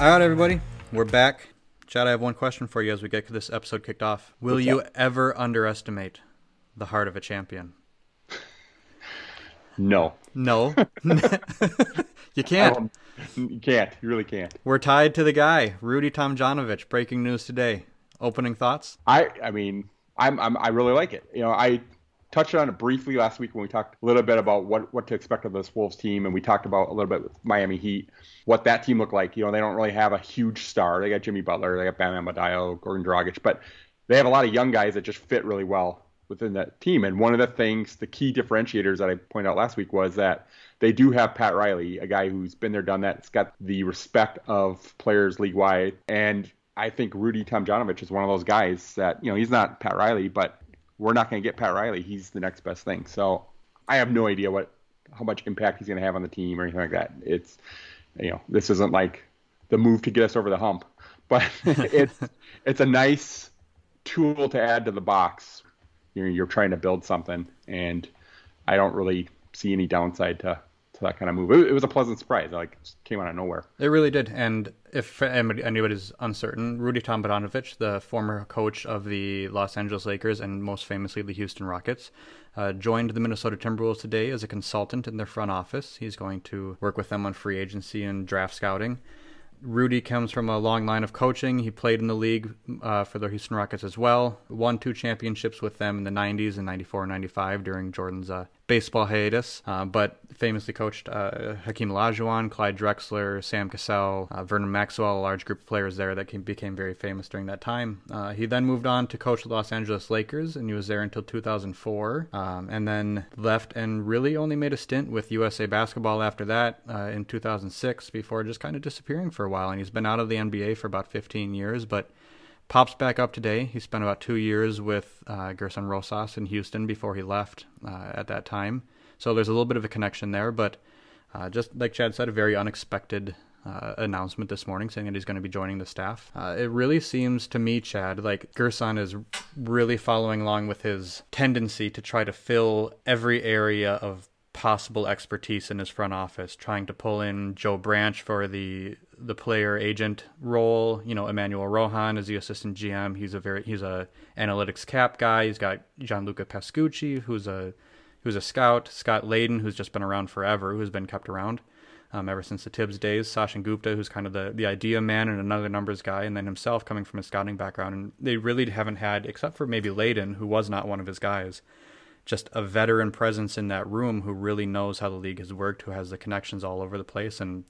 All right, everybody, we're back. Chad, I have one question for you as we get this episode kicked off. Will you ever underestimate the heart of a champion? No. You can't. You can't. You really can't. We're tied to the guy, Rudy Tomjanovich. Breaking news today. Opening thoughts? I mean, I really like it. You know, I touched on it briefly last week when we talked a little bit about what to expect of this Wolves team, and we talked about a little bit with Miami Heat, what that team looked like. You know, they don't really have a huge star. They got Jimmy Butler, they got Bam Adebayo, Gordon Dragic, but they have a lot of young guys that just fit really well within that team. And one of the things, the key differentiators that I pointed out last week was that they do have Pat Riley, a guy who's been there, done that. It's got the respect of players league-wide. And I think Rudy Tomjanovich is one of those guys that, you know, he's not Pat Riley, but we're not going to get Pat Riley. He's the next best thing. So I have no idea how much impact he's going to have on the team or anything like that. It's, you know, this isn't like the move to get us over the hump, but it's a nice tool to add to the box. You're trying to build something, and I don't really see any downside to that kind of move. It was a pleasant surprise. It like came out of nowhere. It really did. And if anybody's uncertain, Rudy Tomjanovich, the former coach of the Los Angeles Lakers and most famously the Houston Rockets, joined the Minnesota Timberwolves today as a consultant in their front office. He's going to work with them on free agency and draft scouting. Rudy comes from a long line of coaching. He played in the league for the Houston Rockets as well. Won 2 championships with them in the 90s, in 94 and 95 during Jordan's baseball hiatus. But famously coached Hakeem Olajuwon, Clyde Drexler, Sam Cassell, Vernon Maxwell, a large group of players there that became very famous during that time. He then moved on to coach the Los Angeles Lakers, and he was there until 2004, and then left and really only made a stint with USA Basketball after that in 2006 before just kind of disappearing for a while. And he's been out of the NBA for about 15 years, but pops back up today. He spent about 2 years with Gerson Rosas in Houston before he left at that time. So there's a little bit of a connection there, but just like Chad said, a very unexpected announcement this morning saying that he's going to be joining the staff. It really seems to me, Chad, like Gerson is really following along with his tendency to try to fill every area of possible expertise in his front office, trying to pull in Joe Branch for the player agent role. You know, Emmanuel Rohan is the assistant GM. He's a analytics cap guy. He's got Gianluca Pascucci, who's a scout. Scott Layden, who's just been around forever, who's been kept around ever since the Tibbs days. Sachin Gupta, who's kind of the idea man and another numbers guy, and then himself coming from a scouting background. And they really haven't had, except for maybe Layden, who was not one of his guys, just a veteran presence in that room who really knows how the league has worked, who has the connections all over the place. And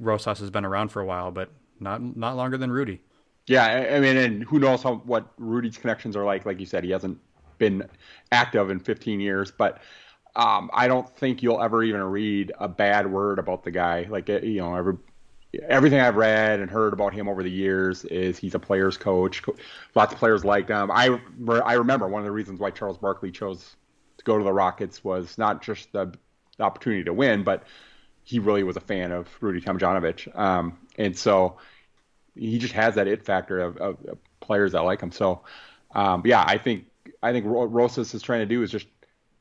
Rosas has been around for a while, but not longer than Rudy. Yeah, I mean, and who knows what Rudy's connections are like. Like you said, he hasn't been active in 15 years, but I don't think you'll ever even read a bad word about the guy. Like, you know, everything I've read and heard about him over the years is he's a player's coach. Lots of players liked him. I remember one of the reasons why Charles Barkley chose to go to the Rockets was not just the opportunity to win, but he really was a fan of Rudy Tomjanovich. And so he just has that it factor of players that like him. So, yeah, I think what Rosas is trying to do is just,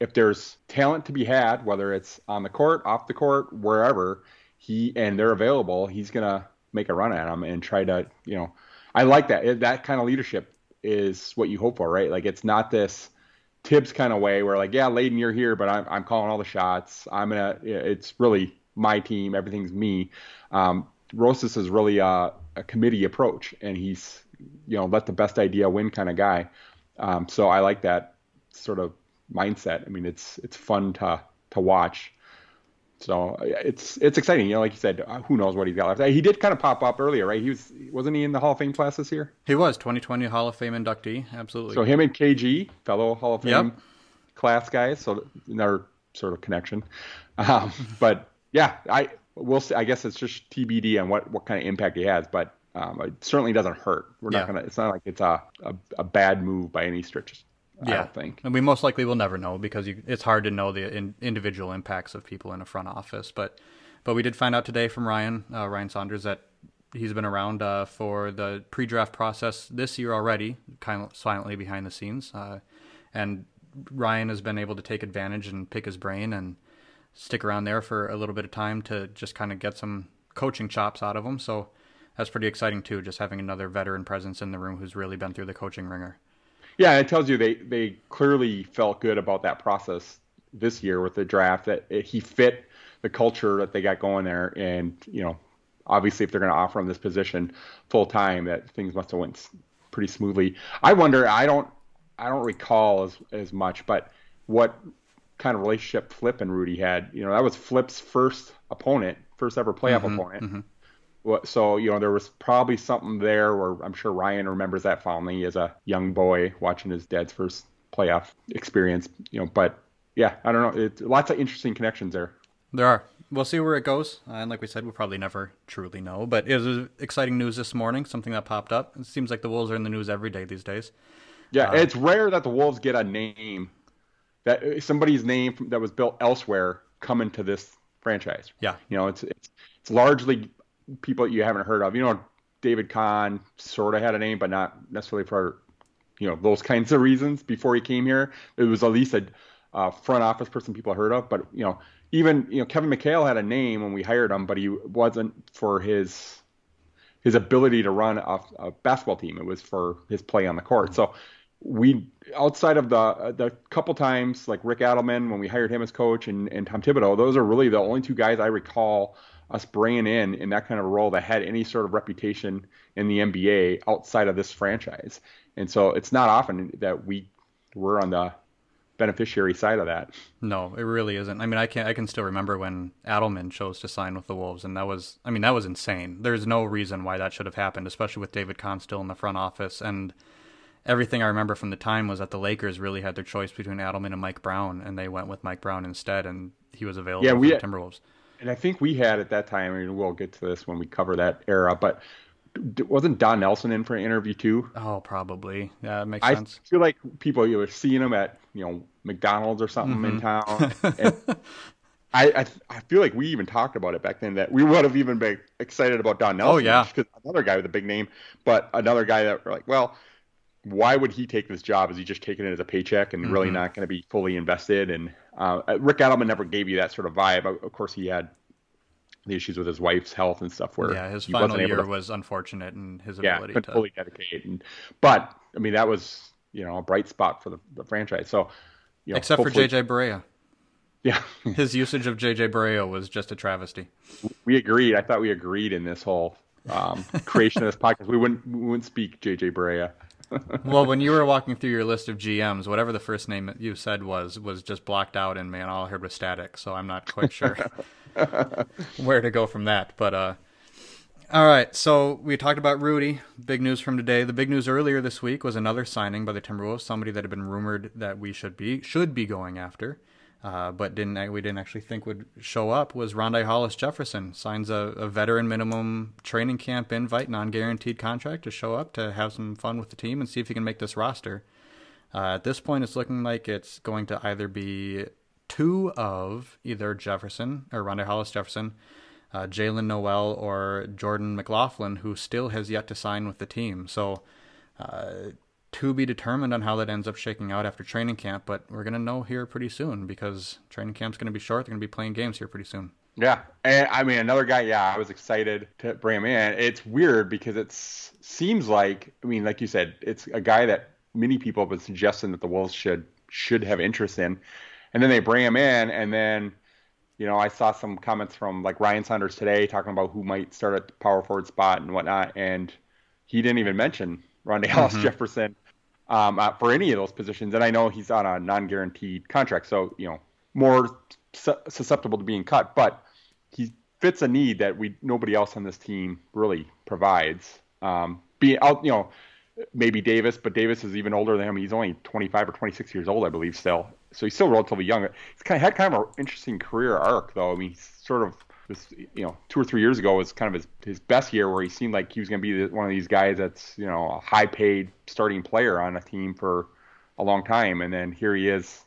if there's talent to be had, whether it's on the court, off the court, wherever and they're available, he's going to make a run at them and try to, you know, I like that. That kind of leadership is what you hope for, right? Like, it's not this Tibbs kind of way where like, yeah, Layden, you're here, but I'm calling all the shots. It's really my team. Everything's me. Rosas is really a committee approach, and he's, you know, let the best idea win kind of guy. So I like that sort of mindset. I mean, it's fun to watch. So it's exciting. You know, like you said, who knows what he's got left. He did kind of pop up earlier, right? Wasn't he in the Hall of Fame class this year? He was 2020 Hall of Fame inductee. Absolutely. So him and KG, fellow Hall of Fame class guys. So another sort of connection. But yeah, I will say, I guess it's just TBD on what kind of impact he has, but it certainly doesn't hurt. We're not going to, it's not like it's a bad move by any stretch. I don't think. And we most likely will never know because it's hard to know the individual impacts of people in a front office. But we did find out today from Ryan Saunders, that he's been around for the pre-draft process this year already, kind of silently behind the scenes. And Ryan has been able to take advantage and pick his brain and stick around there for a little bit of time to just kind of get some coaching chops out of him. So that's pretty exciting too, just having another veteran presence in the room who's really been through the coaching ringer. Yeah, it tells you they clearly felt good about that process this year with the draft, that he fit the culture that they got going there. And, you know, obviously if they're going to offer him this position full time, that things must have went pretty smoothly. I wonder, I don't recall as much, but what kind of relationship Flip and Rudy had. You know, that was Flip's first opponent, first ever playoff opponent. So, you know, there was probably something there where I'm sure Ryan remembers that fondly as a young boy watching his dad's first playoff experience, you know. But yeah, I don't know. It's lots of interesting connections there. There are. We'll see where it goes. And like we said, we'll probably never truly know. But it was exciting news this morning, something that popped up. It seems like the Wolves are in the news every day these days. Yeah, it's rare that the Wolves get a name, that somebody's name that was built elsewhere coming to this franchise. Yeah. You know, it's largely people you haven't heard of. You know, David Kahn sort of had a name, but not necessarily for, you know, those kinds of reasons before he came here. It was at least a front office person people heard of. But, you know, even, you know, Kevin McHale had a name when we hired him, but he wasn't for his ability to run a basketball team. It was for his play on the court. So we, outside of the couple times, like Rick Adelman, when we hired him as coach, and Tom Thibodeau, those are really the only two guys I recall us bringing in that kind of a role that had any sort of reputation in the NBA outside of this franchise. And so it's not often that we're on the beneficiary side of that. No, it really isn't. I mean, I can still remember when Adelman chose to sign with the Wolves, and that was insane. There's no reason why that should have happened, especially with David Kahn still in the front office. And everything I remember from the time was that the Lakers really had their choice between Adelman and Mike Brown, and they went with Mike Brown instead, and he was available for the Timberwolves. And I think we had at that time, and we'll get to this when we cover that era, but wasn't Don Nelson in for an interview too? Oh, probably. Yeah, that makes sense. I feel like people, you were seeing him at, you know, McDonald's or something in town. And I feel like we even talked about it back then, that we would have even been excited about Don Nelson. Oh, yeah. Because another guy with a big name, but another guy that we're like, well, why would he take this job? Is he just taking it as a paycheck and really not going to be fully invested? And Rick Adelman never gave you that sort of vibe. Of course, he had the issues with his wife's health and stuff where his final year was unfortunate in his ability to fully dedicate. But, I mean, that was, you know, a bright spot for the franchise. So, you know, except for JJ Barea. Yeah. His usage of JJ Barea was just a travesty. We agreed. I thought we agreed in this whole creation of this podcast. We wouldn't speak JJ Barea. Well, when you were walking through your list of GMs, whatever the first name you said was just blocked out, and man, all I heard was static. So I'm not quite sure where to go from that. But all right, so we talked about Rudy. Big news from today. The big news earlier this week was another signing by the Timberwolves, somebody that had been rumored that we should be going after, but we didn't actually think would show up. Was Rondae Hollis-Jefferson signs a veteran minimum training camp invite, non-guaranteed contract to show up to have some fun with the team and see if he can make this roster. At this point, it's looking like it's going to either be two of either Jefferson or Rondae Hollis-Jefferson, Jalen Noel, or Jordan McLaughlin, who still has yet to sign with the team. So to be determined on how that ends up shaking out after training camp, but we're going to know here pretty soon because training camp's going to be short. They're going to be playing games here pretty soon. Yeah. And I mean, another guy, I was excited to bring him in. It's weird because it seems like, I mean, like you said, it's a guy that many people have been suggesting that the Wolves should have interest in. And then they bring him in, and then, you know, I saw some comments from like Ryan Saunders today talking about who might start at the power forward spot and whatnot, and he didn't even mention Rondae Hollis-Jefferson for any of those positions. And I know he's on a non-guaranteed contract, so, you know, more susceptible to being cut, but he fits a need that nobody else on this team really provides. Being out, you know, maybe Davis, but Davis is even older than him. He's only 25 or 26 years old, I believe, still. So he's still relatively young. He's had an interesting career arc, though. I mean, he sort of was, you know, 2 or 3 years ago was kind of his best year, where he seemed like he was going to be one of these guys that's, you know, a high-paid starting player on a team for a long time. And then here he is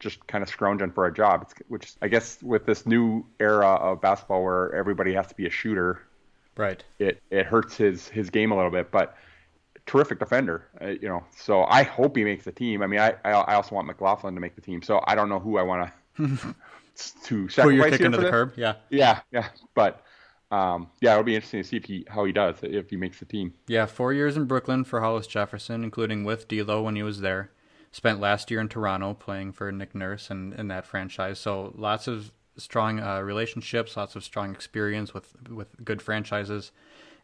just kind of scrounging for a job, which I guess with this new era of basketball where everybody has to be a shooter, right? It hurts his game a little bit, but terrific defender, you know, so I hope he makes the team. I mean, I also want McLaughlin to make the team, so I don't know who I want to sacrifice. Who you're kicking to the curb, yeah. But Yeah, it'll be interesting to see if how he does, if he makes the team. Yeah, 4 years in Brooklyn for Hollis-Jefferson, including with D'Lo when he was there. Spent last year in Toronto playing for Nick Nurse and that franchise. So lots of strong relationships, lots of strong experience with good franchises.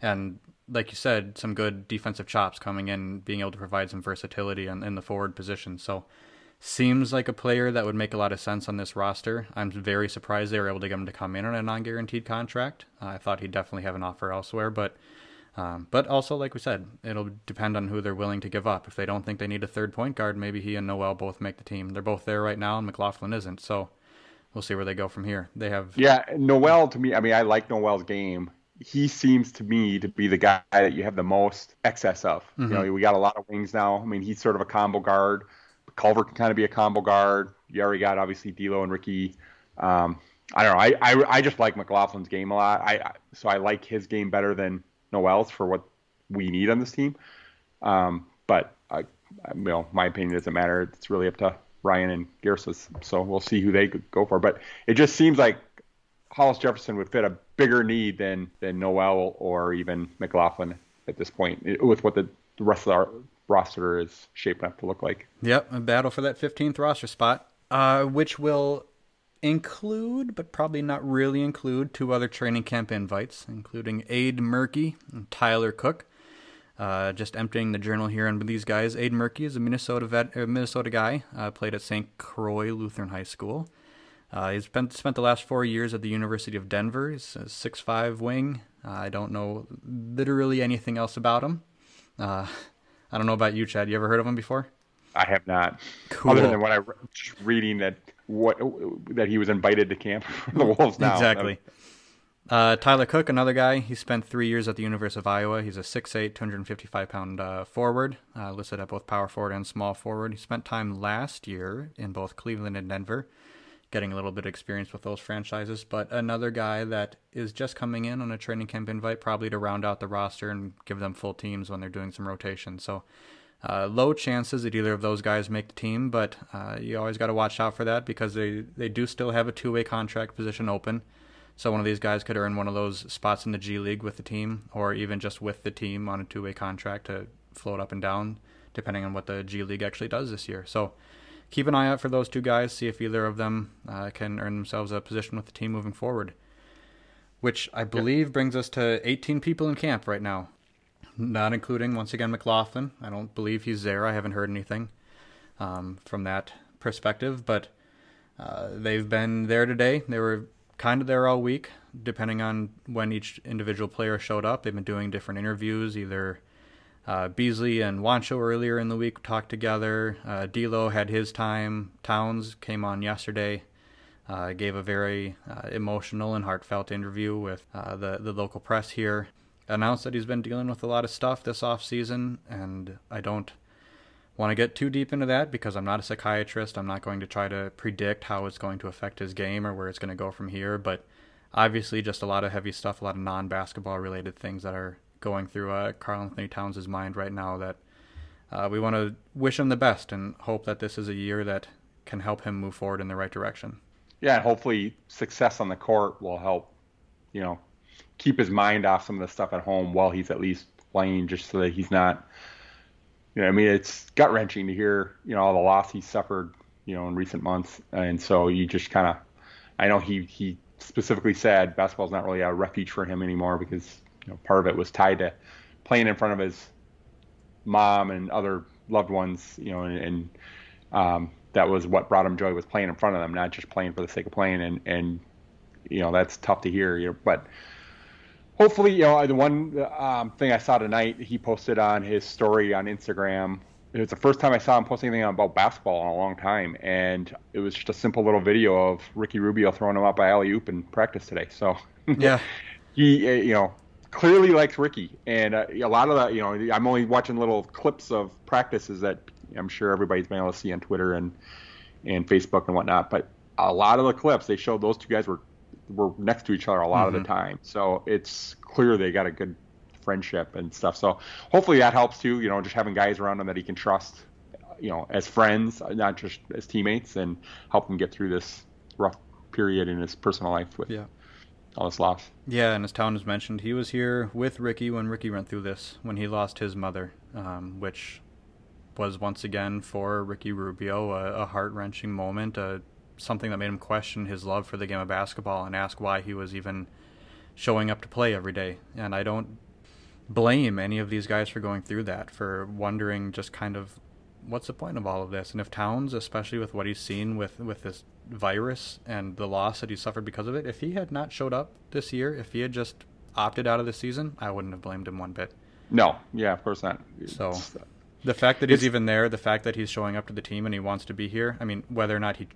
And like you said, some good defensive chops coming in, being able to provide some versatility in the forward position. So seems like a player that would make a lot of sense on this roster. I'm very surprised they were able to get him to come in on a non-guaranteed contract. I thought he'd definitely have an offer elsewhere, but also, like we said, it'll depend on who they're willing to give up. If they don't think they need a third point guard, maybe he and Noel both make the team. They're both there right now, and McLaughlin isn't. So we'll see where they go from here. They have Noel to me. I mean, I like Noel's game. He seems to me to be the guy that you have the most excess of. Mm-hmm. You know, we got a lot of wings now. I mean, he's sort of a combo guard. Culver can kind of be a combo guard. You already got obviously D'Lo and Ricky. I don't know. I just like McLaughlin's game a lot. So I like his game better than Noel's for what we need on this team. But my opinion doesn't matter. It's really up to Ryan and Garces. So we'll see who they go for. But it just seems like Hollis-Jefferson would fit a bigger need than Noel or even McLaughlin at this point with what the rest of our roster is shaping up to look like. Yep, a battle for that 15th roster spot, which will include, but probably not really include, two other training camp invites, including Aide Murky and Tyler Cook. Just emptying the journal here on these guys. Aide Murky is a Minnesota guy, played at St. Croix Lutheran High School. He's spent the last 4 years at the University of Denver. He's a 6'5 wing. I don't know literally anything else about him. I don't know about you, Chad. You ever heard of him before? I have not. Cool. Other than what I was reading that he was invited to camp for the Wolves now. Exactly. Tyler Cook, another guy. He spent 3 years at the University of Iowa. He's a 6'8", 255-pound forward, listed at both power forward and small forward. He spent time last year in both Cleveland and Denver, getting a little bit of experience with those franchises. But another guy that is just coming in on a training camp invite, probably to round out the roster and give them full teams when they're doing some rotation. So low chances that either of those guys make the team, but you always got to watch out for that because they do still have a two-way contract position open. So one of these guys could earn one of those spots in the G League with the team, or even just with the team on a two-way contract to float up and down, depending on what the G League actually does this year. So keep an eye out for those two guys, see if either of them can earn themselves a position with the team moving forward, which I believe brings us to 18 people in camp right now, not including, once again, McLaughlin. I don't believe he's there. I haven't heard anything from that perspective, but they've been there today. They were kind of there all week, depending on when each individual player showed up. They've been doing different interviews, either Beasley and Wancho earlier in the week talked together. D'Lo had his time. Towns came on yesterday, gave a very emotional and heartfelt interview with the local press here. Announced that he's been dealing with a lot of stuff this off season, and I don't want to get too deep into that because I'm not a psychiatrist. I'm not going to try to predict how it's going to affect his game or where it's going to go from here. But obviously, just a lot of heavy stuff, a lot of non-basketball related things that are going through Karl Anthony Towns' mind right now, that we want to wish him the best and hope that this is a year that can help him move forward in the right direction. Yeah, and hopefully success on the court will help, keep his mind off some of the stuff at home while he's at least playing, just so that he's not, it's gut-wrenching to hear, all the loss he suffered, in recent months. And so you just kind of, I know he specifically said basketball's not really a refuge for him anymore because part of it was tied to playing in front of his mom and other loved ones, and that was what brought him joy, was playing in front of them, not just playing for the sake of playing. And that's tough to hear, but hopefully, the one thing I saw tonight, he posted on his story on Instagram. It was the first time I saw him post anything about basketball in a long time. And it was just a simple little video of Ricky Rubio throwing him up by alley-oop in practice today. So yeah, he, clearly likes Ricky, and a lot of that, I'm only watching little clips of practices that I'm sure everybody's been able to see on Twitter and Facebook and whatnot, but a lot of the clips they showed, those two guys were next to each other a lot of the time, so it's clear they got a good friendship and stuff. So hopefully that helps too, just having guys around him that he can trust, as friends, not just as teammates, and help him get through this rough period in his personal life with Hollis-Joff. Yeah, and as Town has mentioned, he was here with Ricky when Ricky went through this, when he lost his mother, which was once again for Ricky Rubio a heart-wrenching moment, something that made him question his love for the game of basketball and ask why he was even showing up to play every day. And I don't blame any of these guys for going through that, for wondering just kind of what's the point of all of this. And if Towns, especially with what he's seen with this virus and the loss that he suffered because of it, if he had not showed up this year, if he had just opted out of the season, I wouldn't have blamed him one bit. No, yeah, of course not. So the fact that he's even there, the fact that he's showing up to the team and he wants to be here, I mean, whether or not he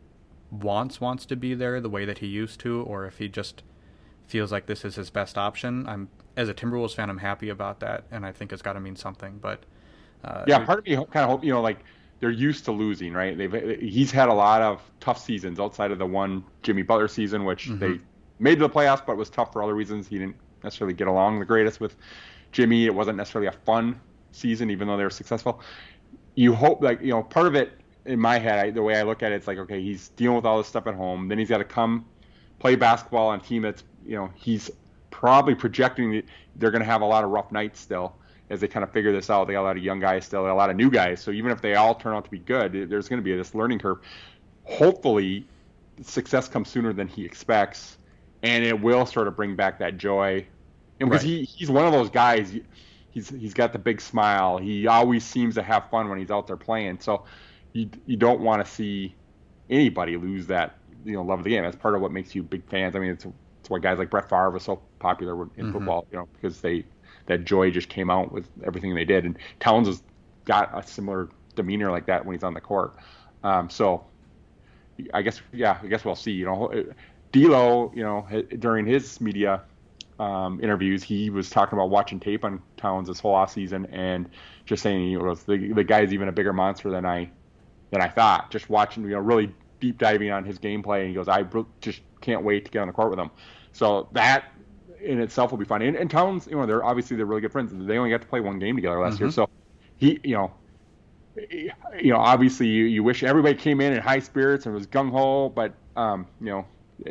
wants to be there the way that he used to, or if he just feels like this is his best option, I'm, as a Timberwolves fan, I'm happy about that, and I think it's got to mean something. But yeah, part of me kind of hope, you know, like they're used to losing, right? He's had a lot of tough seasons outside of the one Jimmy Butler season, which they made to the playoffs, but was tough for other reasons. He didn't necessarily get along the greatest with Jimmy. It wasn't necessarily a fun season, even though they were successful. You hope, like, you know, part of it in my head, the way I look at it, it's like, okay, he's dealing with all this stuff at home. Then he's got to come play basketball on a team that's, you know, he's probably projecting that they're going to have a lot of rough nights still. As they kind of figure this out, they got a lot of young guys still, a lot of new guys. So even if they all turn out to be good, there's going to be this learning curve. Hopefully, success comes sooner than he expects, and it will sort of bring back that joy. And because he's one of those guys, he's got the big smile. He always seems to have fun when he's out there playing. So you don't want to see anybody lose that, you know, love of the game. That's part of what makes you big fans. I mean, it's why guys like Brett Favre was so popular in football, you know, because that joy just came out with everything they did. And Towns has got a similar demeanor like that when he's on the court. So I guess we'll see, you know, D'Lo, you know, during his media interviews, he was talking about watching tape on Towns this whole off season and just saying, you know, the guy's even a bigger monster than I thought, just watching, you know, really deep diving on his gameplay. And he goes, I just can't wait to get on the court with him. So that, in itself will be fun. And Towns, you know, they're really good friends. They only got to play one game together last year. So he, you know, obviously you wish everybody came in high spirits and was gung-ho, but, you know,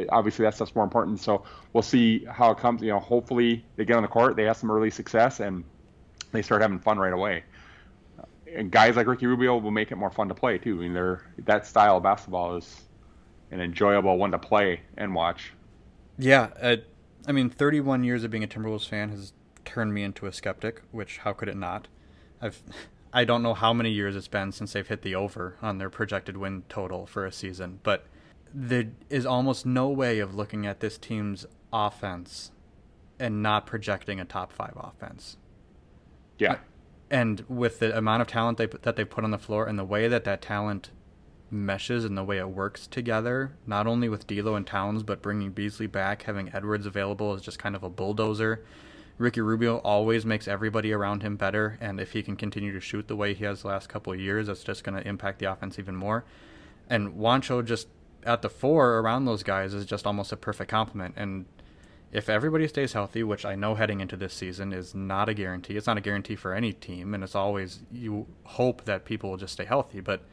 obviously that stuff's more important. So we'll see how it comes. You know, hopefully they get on the court, they have some early success, and they start having fun right away. And guys like Ricky Rubio will make it more fun to play too. I mean, that style of basketball is an enjoyable one to play and watch. Yeah. I mean, 31 years of being a Timberwolves fan has turned me into a skeptic, which how could it not? I don't know how many years it's been since they've hit the over on their projected win total for a season, but there is almost no way of looking at this team's offense and not projecting a top five offense. Yeah. And with the amount of talent that they put on the floor and the way that talent meshes and the way it works together, not only with D'Lo and Towns, but bringing Beasley back, having Edwards available as just kind of a bulldozer. Ricky Rubio always makes everybody around him better, and if he can continue to shoot the way he has the last couple of years, that's just going to impact the offense even more. And Wancho just at the four around those guys is just almost a perfect complement. And if everybody stays healthy, which I know heading into this season is not a guarantee, it's not a guarantee for any team, and it's always you hope that people will just stay healthy, but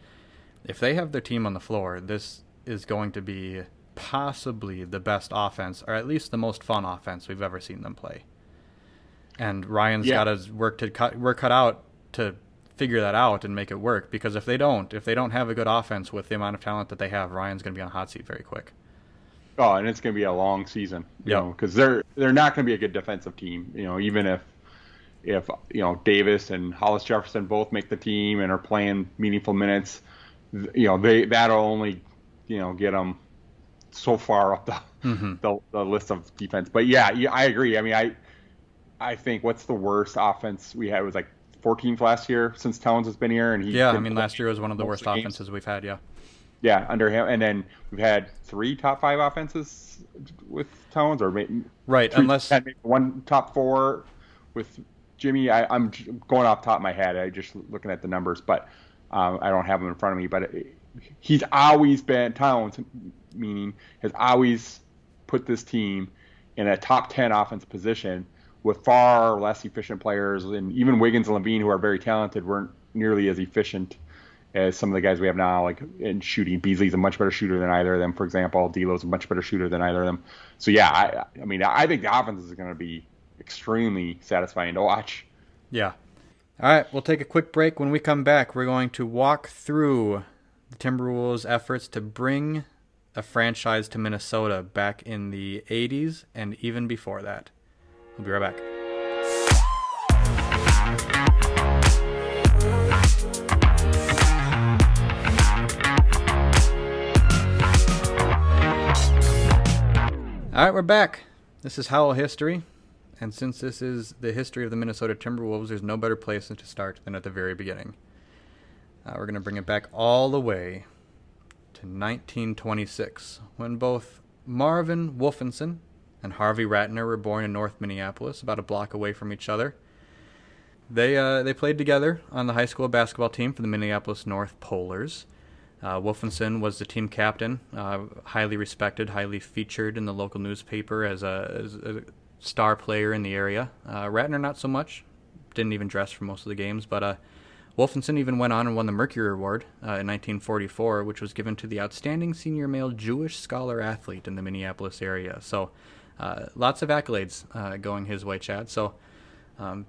if they have their team on the floor, this is going to be possibly the best offense, or at least the most fun offense we've ever seen them play. And Ryan's got his work cut out to figure that out and make it work, because if they don't have a good offense with the amount of talent that they have, Ryan's going to be on a hot seat very quick. Oh, and it's going to be a long season, you know, because they're not going to be a good defensive team, you know, even if you know, Davis and Hollis-Jefferson both make the team and are playing meaningful minutes. You know, that'll only, you know, get them so far up the list of defense. But yeah, I agree. I mean, I think what's the worst offense we had? It was like 14th last year since Towns has been here, and last year was one of the worst offenses we've had. Yeah, under him, and then we've had three top five offenses with Towns, or maybe maybe one top four with Jimmy. I'm going off the top of my head. I just looking at the numbers, but. I don't have him in front of me, but he's always been, Towns, meaning, has always put this team in a top 10 offensive position with far less efficient players. And even Wiggins and Levine, who are very talented, weren't nearly as efficient as some of the guys we have now, like in shooting. Beasley's a much better shooter than either of them, for example. D'Lo's a much better shooter than either of them. So, yeah, I mean, I think the offense is going to be extremely satisfying to watch. Yeah. All right, we'll take a quick break. When we come back, we're going to walk through the Timberwolves' efforts to bring a franchise to Minnesota back in the 80s and even before that. We'll be right back. All right, we're back. This is Howl History, and since this is the history of the Minnesota Timberwolves, there's no better place to start than at the very beginning. We're going to bring it back all the way to 1926, when both Marvin Wolfenson and Harvey Ratner were born in North Minneapolis, about a block away from each other. They played together on the high school basketball team for the Minneapolis North Polars. Wolfenson was the team captain, highly respected, highly featured in the local newspaper as a star player in the area. Ratner, not so much. Didn't even dress for most of the games, but Wolfenson even went on and won the Mercury Award in 1944, which was given to the outstanding senior male Jewish scholar athlete in the Minneapolis area. So lots of accolades going his way, Chad. So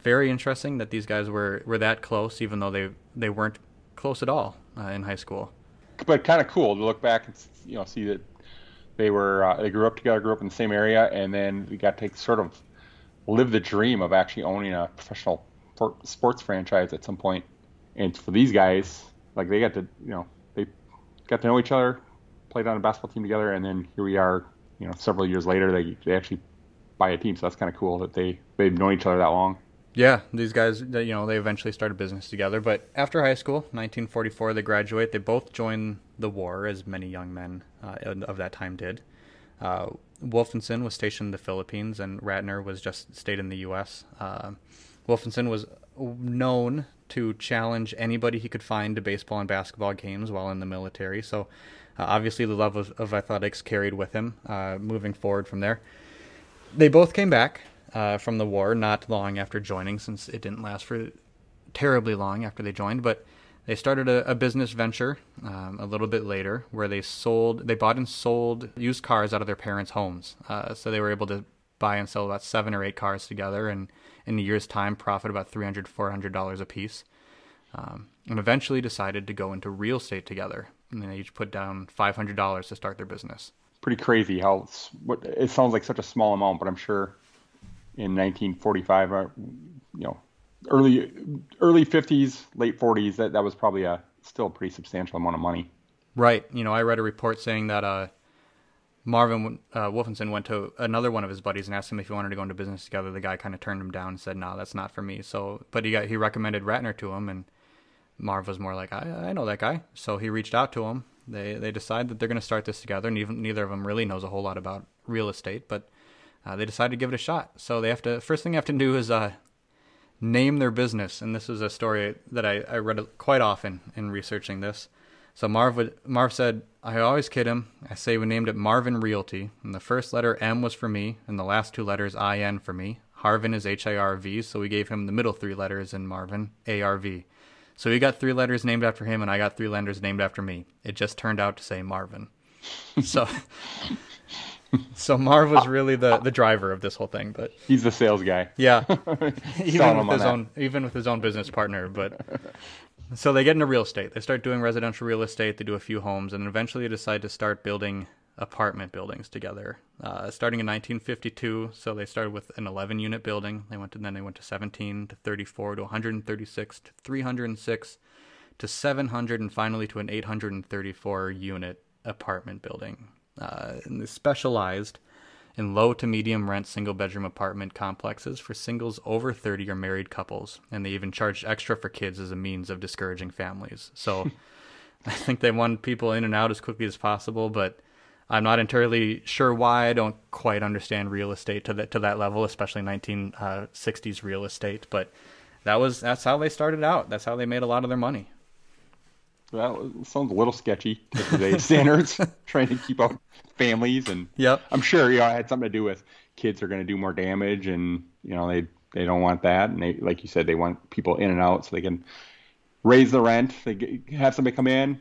very interesting that these guys were that close, even though they weren't close at all in high school. But kind of cool to look back and, you know, see that they grew up together, grew up in the same area, and then we got to sort of live the dream of actually owning a professional sports franchise at some point. And for these guys, like, they got to, you know, they got to know each other, played on a basketball team together, and then here we are, you know, several years later, they actually buy a team. So that's kind of cool that they've known each other that long. Yeah, these guys, you know, they eventually started business together. But after high school, 1944, they graduate. They both join the war, as many young men of that time did. Wolfenson was stationed in the Philippines, and Ratner was just stayed in the U.S. Wolfenson was known to challenge anybody he could find to baseball and basketball games while in the military. So obviously the love of athletics carried with him moving forward from there. They both came back from the war not long after joining, since it didn't last for terribly long after they joined, but they started a business venture a little bit later, where they bought and sold used cars out of their parents' homes. So they were able to buy and sell about 7 or 8 cars together, and in a year's time profit about $300, $400 a piece, and eventually decided to go into real estate together, and they each put down $500 to start their business. Pretty crazy how it sounds like such a small amount, but I'm sure in 1945, you know, early 50s, late 40s, that was probably still a pretty substantial amount of money. Right. You know, I read a report saying that Marvin Wolfenson went to another one of his buddies and asked him if he wanted to go into business together. The guy kind of turned him down and said, "No, that's not for me." So, but he recommended Ratner to him, and Marv was more like, "I know that guy." So he reached out to him. They decide that they're going to start this together, and even neither of them really knows a whole lot about real estate, but they decided to give it a shot. So first thing they have to do is name their business. And this was a story that I read quite often in researching this. So Marv said, "I always kid him. I say we named it Marvin Realty. And the first letter M was for me, and the last 2 letters IN for me. Harvin is HIRV, so we gave him the middle 3 letters in Marvin, ARV. So he got 3 letters named after him, and I got 3 letters named after me. It just turned out to say Marvin." So Marv was really the driver of this whole thing, but he's the sales guy. Yeah, even with his own business partner. But so they get into real estate. They start doing residential real estate. They do a few homes, and eventually decide to start building apartment buildings together. Starting in 1952, so they started with an 11-unit building. Then they went to 17, to 34, to 136, to 306, to 700, and finally to an 834-unit apartment building. And they specialized in low to medium rent single-bedroom apartment complexes for singles over 30 or married couples, and they even charged extra for kids as a means of discouraging families. So I think they wanted people in and out as quickly as possible, but I'm not entirely sure why. I don't quite understand real estate to that level, especially 1960s real estate, but that's how they started out. That's how they made a lot of their money. Well, that sounds a little sketchy to today's standards, trying to keep out families. And yep. I'm sure, you know, it had something to do with kids are going to do more damage, and, you know, they don't want that. And they, like you said, they want people in and out so they can raise the rent. They have somebody come in,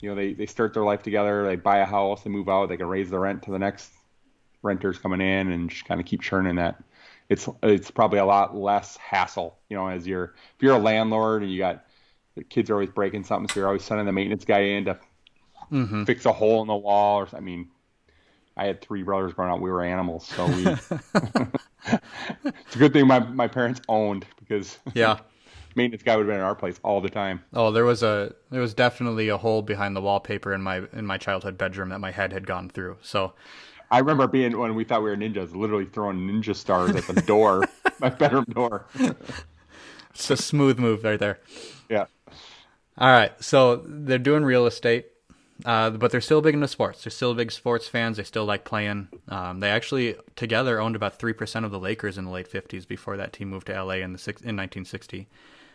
you know, they start their life together. They buy a house, they move out. They can raise the rent to the next renters coming in and just kind of keep churning that. It's probably a lot less hassle, you know, as if you're a landlord and you got the kids are always breaking something, so you're always sending the maintenance guy in to fix a hole in the wall. Or I mean, I had three brothers growing up. We were animals, so it's a good thing my parents owned, because maintenance guy would have been at our place all the time. Oh, there was definitely a hole behind the wallpaper in my childhood bedroom that my head had gone through. So I remember when we thought we were ninjas, literally throwing ninja stars at the door, my bedroom door. It's a smooth move right there. Yeah. All right. So they're doing real estate, but they're still big into sports. They're still big sports fans. They still like playing. They actually together owned about 3% of the Lakers in the late 50s before that team moved to LA in 1960.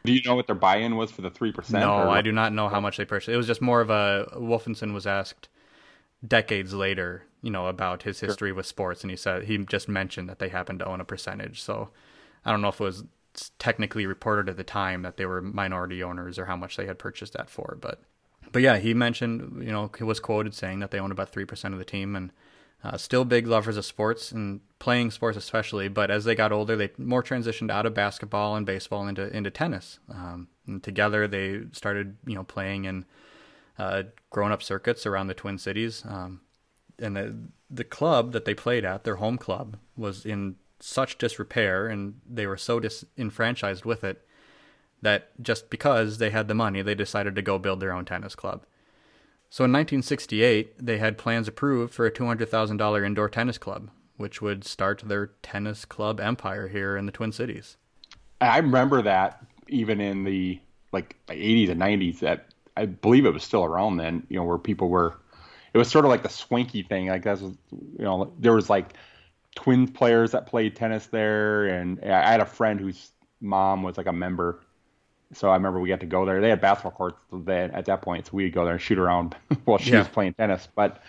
Do you know what their buy-in was for the 3%? No, I do not know how much they purchased. It was just more of a Wolfenson was asked decades later, you know, about his history with sports, and he just mentioned that they happened to own a percentage. So I don't know if it was technically reported at the time that they were minority owners or how much they had purchased that for, but yeah, he mentioned, you know, he was quoted saying that they owned about 3% of the team, and still big lovers of sports and playing sports especially. But as they got older, they more transitioned out of basketball and baseball into tennis, and together they started, you know, playing in grown-up circuits around the Twin Cities, and the club that they played at, their home club, was in such disrepair, and they were so disenfranchised with it that just because they had the money, they decided to go build their own tennis club. So in 1968, they had plans approved for a $200,000 indoor tennis club, which would start their tennis club empire here in the Twin Cities. I remember that even in the the 80s and 90s, that I believe it was still around then, you know, where people were, it was sort of like the swanky thing. Like that's, you know, there was like twin players that played tennis there. And I had a friend whose mom was like a member. So I remember we got to go there. They had basketball courts at that point. So we'd go there and shoot around while she was playing tennis. But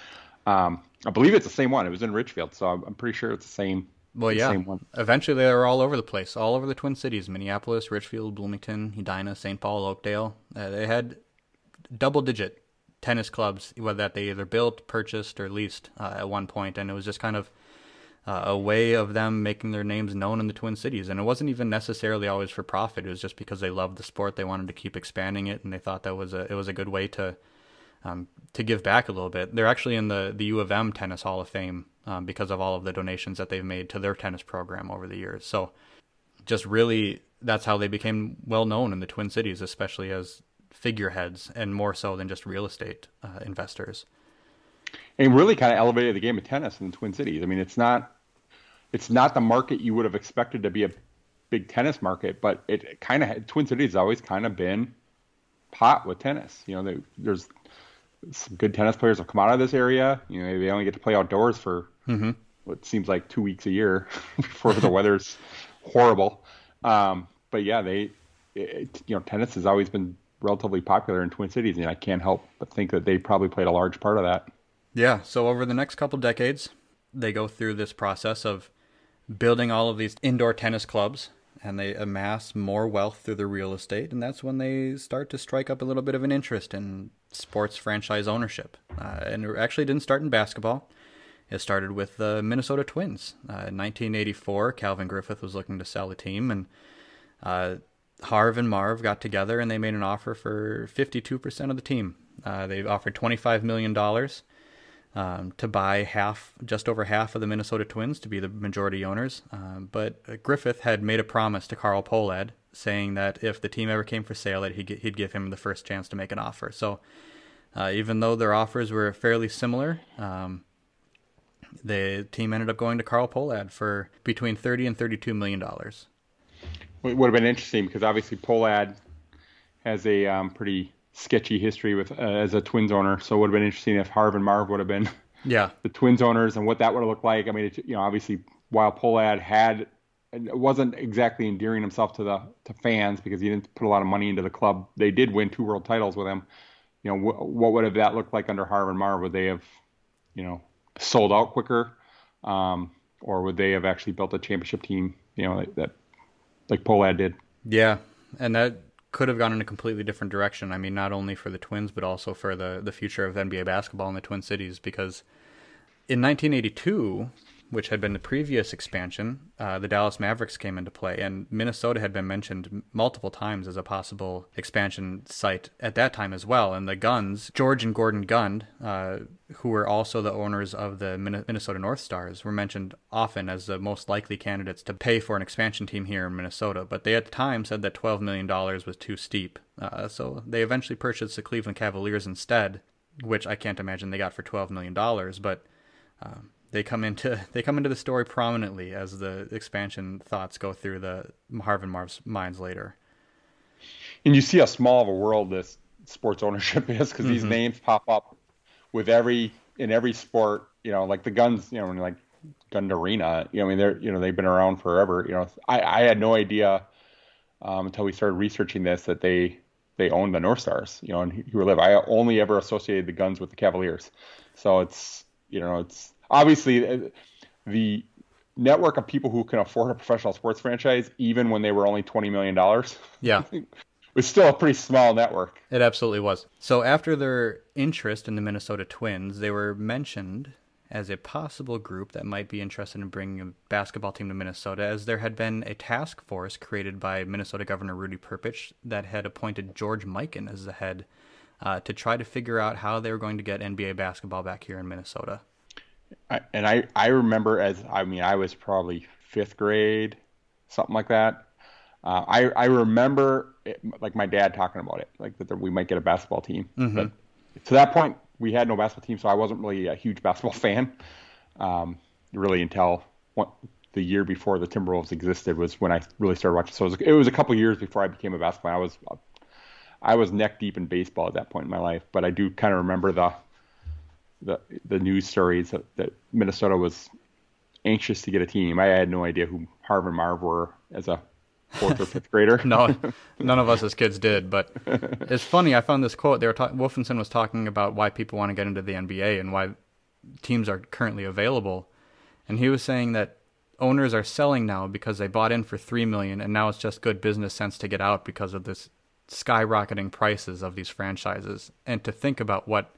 I believe it's the same one. It was in Richfield. So I'm pretty sure it's the same. Well, yeah. Same one. Eventually they were all over the place, all over the Twin Cities, Minneapolis, Richfield, Bloomington, Edina, St. Paul, Oakdale. They had double-digit tennis clubs that they either built, purchased, or leased at one point, and it was just kind of a way of them making their names known in the Twin Cities. And it wasn't even necessarily always for profit. It was just because they loved the sport, they wanted to keep expanding it, and they thought that was a good way to give back a little bit. They're actually in the U of M Tennis Hall of Fame because of all of the donations that they've made to their tennis program over the years. So just really, that's how they became well known in the Twin Cities, especially as figureheads, and more so than just real estate investors. And really kind of elevated the game of tennis in the Twin Cities. I mean, it's not the market you would have expected to be a big tennis market, but it kind of, Twin Cities has always kind of been hot with tennis. You know, there's some good tennis players have come out of this area. You know, they only get to play outdoors for what seems like 2 weeks a year before the weather's horrible. But yeah, tennis has always been relatively popular in Twin Cities, and I can't help but think that they probably played a large part of that. Yeah, so over the next couple decades, they go through this process of building all of these indoor tennis clubs, and they amass more wealth through the real estate, and that's when they start to strike up a little bit of an interest in sports franchise ownership. And it actually didn't start in basketball. It started with the Minnesota Twins. In 1984, Calvin Griffith was looking to sell the team, and Harv and Marv got together and they made an offer for 52% of the team. They offered $25 million to buy just over half of the Minnesota Twins to be the majority owners. But Griffith had made a promise to Carl Pohlad saying that if the team ever came for sale, that he'd give him the first chance to make an offer. So even though their offers were fairly similar, the team ended up going to Carl Pohlad for between $30 and $32 million. It would have been interesting because obviously Pohlad has a pretty sketchy history with as a Twins owner. So it would have been interesting if Harv and Marv would have been the Twins owners and what that would have looked like. I mean, obviously while Pohlad wasn't exactly endearing himself to fans because he didn't put a lot of money into the club, they did win 2 world titles with him. You know, what would have that looked like under Harv and Marv? Would they have, you know, sold out quicker, or would they have actually built a championship team? You know, that like Pohlad did. Yeah, and that could have gone in a completely different direction. I mean, not only for the Twins, but also for the future of NBA basketball in the Twin Cities, because in 1982, which had been the previous expansion, the Dallas Mavericks came into play, and Minnesota had been mentioned multiple times as a possible expansion site at that time as well. And the Gunds, George and Gordon Gund, who were also the owners of the Minnesota North Stars, were mentioned often as the most likely candidates to pay for an expansion team here in Minnesota. But they at the time said that $12 million was too steep. So they eventually purchased the Cleveland Cavaliers instead, which I can't imagine they got for $12 million, but... They come into the story prominently as the expansion thoughts go through the Harv and Marv's minds later. And you see how small of a world this sports ownership is, because these names pop up with in every sport. You know, like the Guns. You know, when like Gund Arena. You know, I mean, they've been around forever. You know, I had no idea until we started researching this that they owned the North Stars. You know, and who live. I only ever associated the Guns with the Cavaliers. So it's. Obviously, the network of people who can afford a professional sports franchise, even when they were only $20 million, yeah, was still a pretty small network. It absolutely was. So after their interest in the Minnesota Twins, they were mentioned as a possible group that might be interested in bringing a basketball team to Minnesota, as there had been a task force created by Minnesota Governor Rudy Perpich that had appointed George Mikan as the head to try to figure out how they were going to get NBA basketball back here in Minnesota. I remember I was probably fifth grade, something like that. I remember my dad talking about it, like that we might get a basketball team. Mm-hmm. But to that point, we had no basketball team, so I wasn't really a huge basketball fan. Really until the year before the Timberwolves existed was when I really started watching. So it was a couple of years before I became a basketball fan. I was neck deep in baseball at that point in my life, but I do kind of remember the news stories that Minnesota was anxious to get a team. I had no idea who Harv and Marv were as a fourth or fifth grader. No, none of us as kids did. But it's funny. I found this quote. Wolfenson was talking about why people want to get into the NBA and why teams are currently available, and he was saying that owners are selling now because they bought in for $3 million, and now it's just good business sense to get out because of this skyrocketing prices of these franchises. And to think about what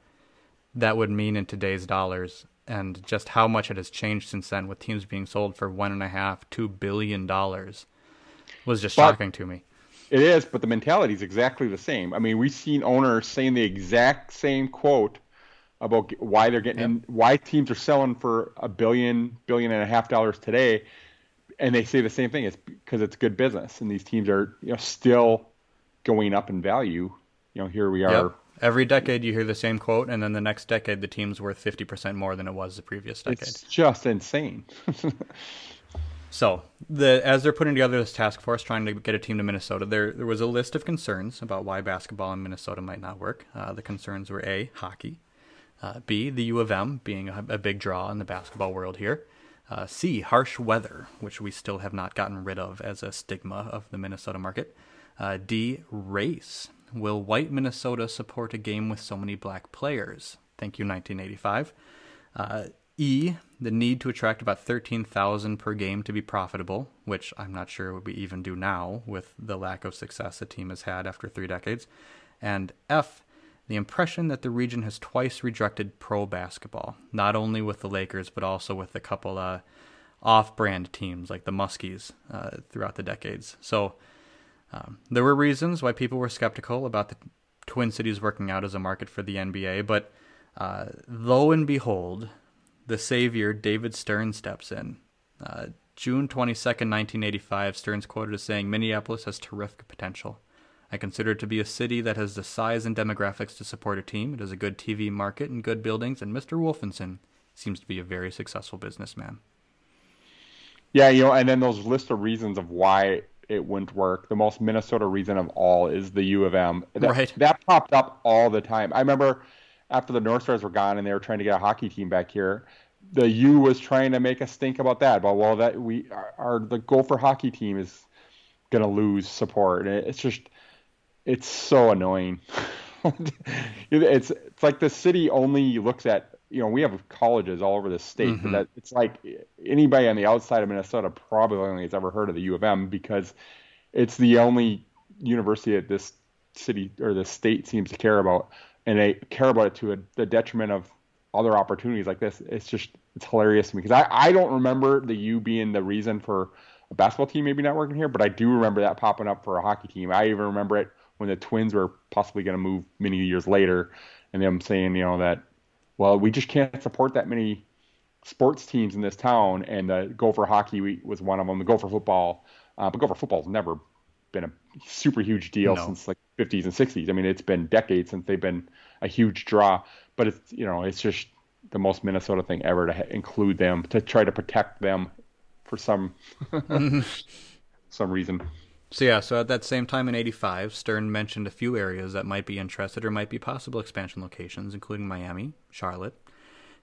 that would mean in today's dollars and just how much it has changed since then, with teams being sold for $1.5–2 billion, was just shocking to me. It is, but the mentality is exactly the same. I mean, we've seen owners saying the exact same quote about why they're getting in, why teams are selling for $1 billion, $1.5 billion today. And they say the same thing. It's because it's good business. And these teams are still going up in value. Here we are. Yep. Every decade you hear the same quote, and then the next decade the team's worth 50% more than it was the previous decade. It's just insane. So, as they're putting together this task force trying to get a team to Minnesota, there was a list of concerns about why basketball in Minnesota might not work. The concerns were A, hockey, B, the U of M being a big draw in the basketball world here, C, harsh weather, which we still have not gotten rid of as a stigma of the Minnesota market, D, race. Will white Minnesota support a game with so many black players? Thank you, 1985. E, the need to attract about 13,000 per game to be profitable, which I'm not sure we even do now with the lack of success the team has had after 3 decades. And F, the impression that the region has twice rejected pro basketball, not only with the Lakers, but also with a couple off-brand teams like the Muskies throughout the decades. So... there were reasons why people were skeptical about the Twin Cities working out as a market for the NBA, but lo and behold, the savior David Stern steps in. June 22nd, 1985, Stern's quoted as saying, "Minneapolis has terrific potential. I consider it to be a city that has the size and demographics to support a team. It has a good TV market and good buildings, and Mr. Wolfenson seems to be a very successful businessman." Yeah, and then those list of reasons of why it wouldn't work. The most Minnesota reason of all is the U of M. That popped up all the time. I remember after the North Stars were gone and they were trying to get a hockey team back here, the U was trying to make us think about that. But the Gopher hockey team is going to lose support. And it's so annoying. It's like the city only looks at, we have colleges all over the state, but that it's like anybody on the outside of Minnesota probably only has ever heard of the U of M because it's the only university that this city or the state seems to care about, and they care about it to the detriment of other opportunities like this. It's just, it's hilarious to me, because I don't remember the U being the reason for a basketball team maybe not working here, but I do remember that popping up for a hockey team. I even remember it when the Twins were possibly going to move many years later, and them saying, you know, that, well, we just can't support that many sports teams in this town, and Gopher hockey was one of them, the Gopher football. But Gopher football's never been a super huge deal since like 50s and 60s. I mean, it's been decades since they've been a huge draw, but it's, you know, it's just the most Minnesota thing ever to include them, to try to protect them for some some reason. So yeah, so at that same time in 85, Stern mentioned a few areas that might be interested or might be possible expansion locations, including Miami, Charlotte,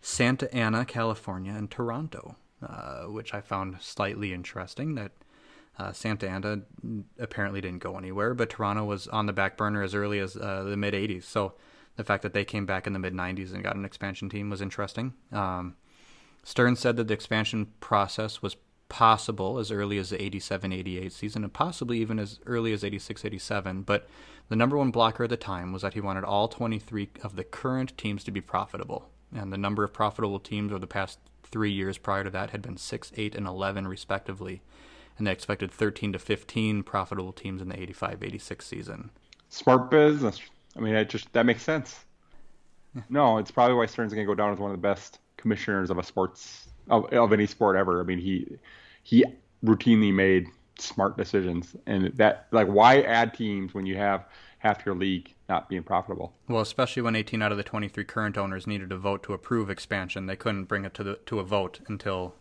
Santa Ana, California, and Toronto, which I found slightly interesting that Santa Ana apparently didn't go anywhere, but Toronto was on the back burner as early as the mid-'80s. So the fact that they came back in the mid-'90s and got an expansion team was interesting. Stern said that the expansion process was possible as early as the 87-88 season, and possibly even as early as 86-87, but the number one blocker at the time was that he wanted all 23 of the current teams to be profitable, and the number of profitable teams over the past 3 years prior to that had been 6, 8, and 11 respectively, and they expected 13 to 15 profitable teams in the 85-86 season. Smart business. I mean, that makes sense. Yeah. No, it's probably why Stern's going to go down as one of the best commissioners of a sports of any sport ever. I mean, he routinely made smart decisions, and that, like, why add teams when you have half your league not being profitable? Well, especially when 18 out of the 23 current owners needed a vote to approve expansion, they couldn't bring it to a vote until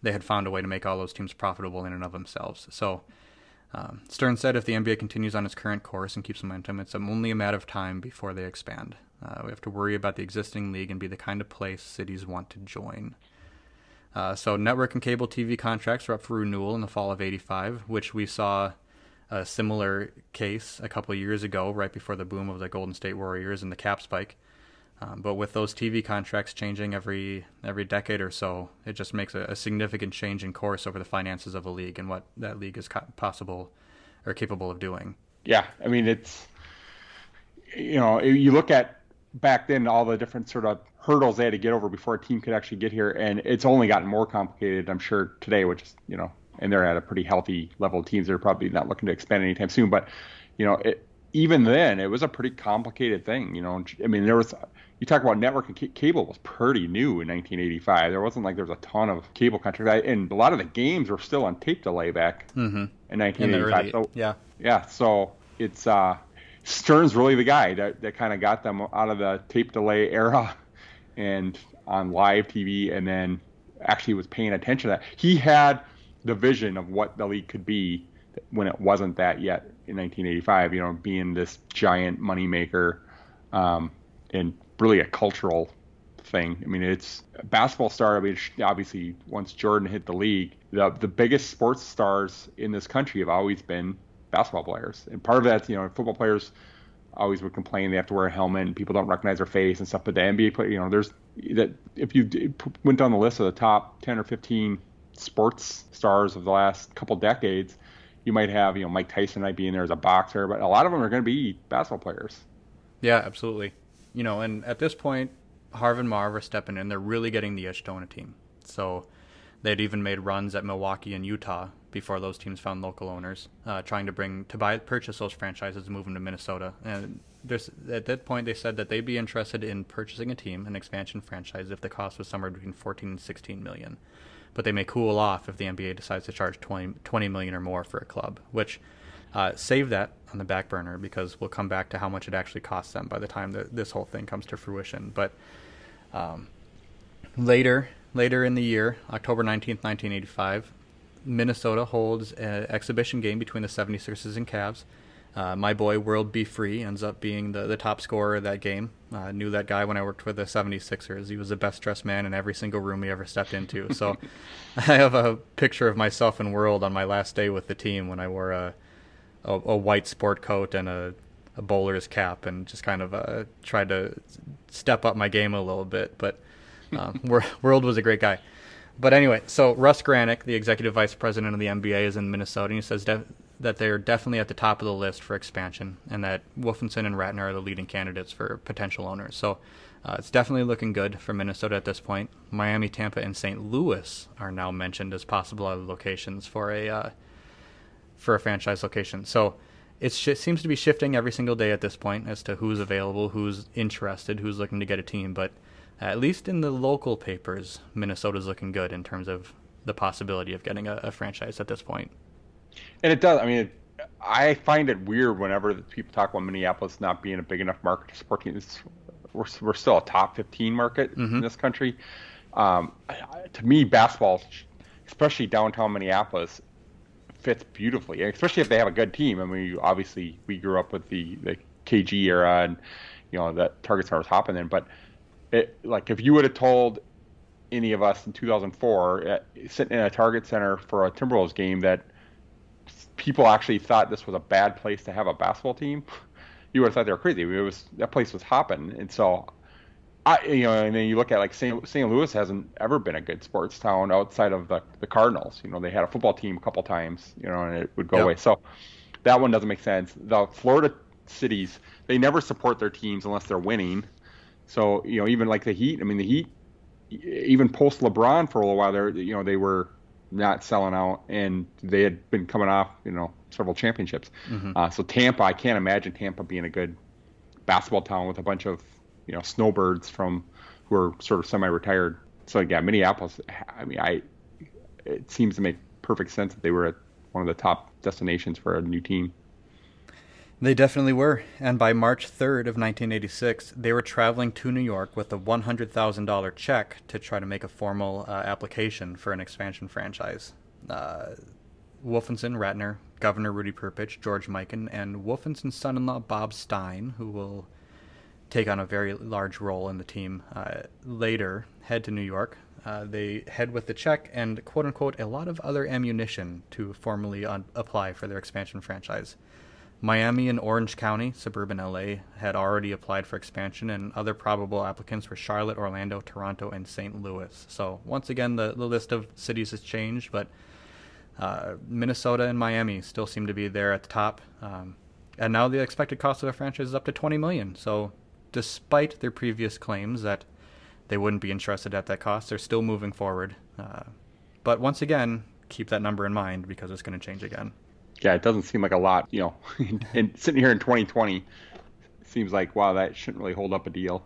they had found a way to make all those teams profitable in and of themselves. So Stern said if the NBA continues on its current course and keeps momentum, it's only a matter of time before they expand. We have to worry about the existing league and be the kind of place cities want to join. So network and cable TV contracts were up for renewal in the fall of 85, which we saw a similar case a couple of years ago, right before the boom of the Golden State Warriors and the cap spike. But with those TV contracts changing every decade or so, it just makes a significant change in course over the finances of a league and what that league is possible or capable of doing. Yeah, I mean, it's, you know, you look at back then all the different sort of hurdles they had to get over before a team could actually get here, and it's only gotten more complicated, I'm sure, today, which is, you know, and they're at a pretty healthy level of teams. They're probably not looking to expand anytime soon, but, you know, even then, it was a pretty complicated thing, you know. I mean, there was, you talk about network and cable was pretty new in 1985. There wasn't like there was a ton of cable contracts, and a lot of the games were still on tape delay back in 1985. So it's Stern's really the guy that kind of got them out of the tape delay era and on live TV, and then actually was paying attention to that. He had the vision of what the league could be when it wasn't that yet in 1985, you know, being this giant moneymaker and really a cultural thing. I mean, it's a basketball star. I mean, obviously, once Jordan hit the league, the biggest sports stars in this country have always been basketball players. And part of that, you know, football players always would complain they have to wear a helmet and people don't recognize their face and stuff. But the NBA player, you know, there's that. If you went down the list of the top 10 or 15 sports stars of the last couple decades, you might have, you know, Mike Tyson might be in there as a boxer, but a lot of them are going to be basketball players. Yeah, absolutely. You know, and at this point, Harv and Marv are stepping in. They're really getting the itch to own a team. So they'd even made runs at Milwaukee and Utah before those teams found local owners, trying to purchase those franchises and move them to Minnesota. And at that point, they said that they'd be interested in purchasing a team, an expansion franchise, if the cost was somewhere between $14 and $16 million. But they may cool off if the NBA decides to charge $20 million or more for a club, which save that on the back burner, because we'll come back to how much it actually costs them by the time this whole thing comes to fruition. But later in the year, October 19th, 1985, Minnesota holds an exhibition game between the 76ers and Cavs. My boy, World Be Free, ends up being the top scorer of that game. I knew that guy when I worked with the 76ers. He was the best-dressed man in every single room he ever stepped into. So I have a picture of myself and World on my last day with the team when I wore a white sport coat and a bowler's cap and just kind of tried to step up my game a little bit. But World was a great guy. But anyway, so Russ Granick, the executive vice president of the NBA, is in Minnesota, and he says that they're definitely at the top of the list for expansion, and that Wolfenson and Ratner are the leading candidates for potential owners. So it's definitely looking good for Minnesota at this point. Miami, Tampa, and St. Louis are now mentioned as possible other locations for a franchise location. So it seems to be shifting every single day at this point as to who's available, who's interested, who's looking to get a team. But at least in the local papers, Minnesota's looking good in terms of the possibility of getting a franchise at this point. And it does. I mean, I find it weird whenever people talk about Minneapolis not being a big enough market to support teams. We're still a top 15 market in this country. To me, basketball, especially downtown Minneapolis, fits beautifully, especially if they have a good team. I mean, obviously, we grew up with the KG era and, you know, that Target Center was hopping in. But if you would have told any of us in 2004, sitting in a Target Center for a Timberwolves game, that people actually thought this was a bad place to have a basketball team, you would have thought they were crazy. That place was hopping. And so, and then you look at St. Louis hasn't ever been a good sports town outside of the Cardinals. You know, they had a football team a couple times, and it would go away. So that one doesn't make sense. The Florida cities, they never support their teams unless they're winning. So, even the Heat, the Heat, even post LeBron for a little while there, they were not selling out, and they had been coming off, several championships. So Tampa, I can't imagine Tampa being a good basketball town with a bunch of, snowbirds who are sort of semi-retired. So yeah, Minneapolis, it seems to make perfect sense that they were one of the top destinations for a new team. They definitely were, and by March 3rd of 1986, they were traveling to New York with a $100,000 check to try to make a formal application for an expansion franchise. Wolfenson, Ratner, Governor Rudy Perpich, George Mikan, and Wolfenson's son-in-law Bob Stein, who will take on a very large role in the team later, head to New York. They head with the check and, quote-unquote, a lot of other ammunition to formally apply for their expansion franchise. Miami and Orange County, suburban LA, had already applied for expansion, and other probable applicants were Charlotte, Orlando, Toronto, and St. Louis. So once again, the list of cities has changed, but Minnesota and Miami still seem to be there at the top. And now the expected cost of a franchise is up to $20 million. So despite their previous claims that they wouldn't be interested at that cost, they're still moving forward. But once again, keep that number in mind because it's going to change again. Yeah, it doesn't seem like a lot, and sitting here in 2020, it seems like, wow, that shouldn't really hold up a deal.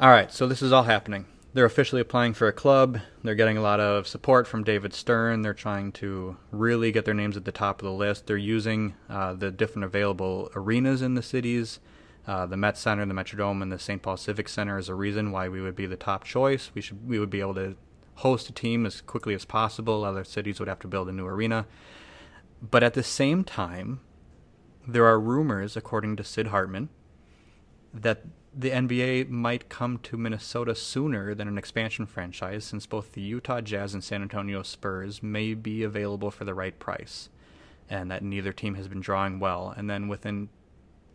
All right, so this is all happening. They're officially applying for a club. They're getting a lot of support from David Stern. They're trying to really get their names at the top of the list. They're using the different available arenas in the cities. The Met Center, the Metrodome, and the St. Paul Civic Center is a reason why we would be the top choice. We would be able to host a team as quickly as possible. Other cities would have to build a new arena. But at the same time, there are rumors, according to Sid Hartman, that the NBA might come to Minnesota sooner than an expansion franchise, since both the Utah Jazz and San Antonio Spurs may be available for the right price, and that neither team has been drawing well. And then within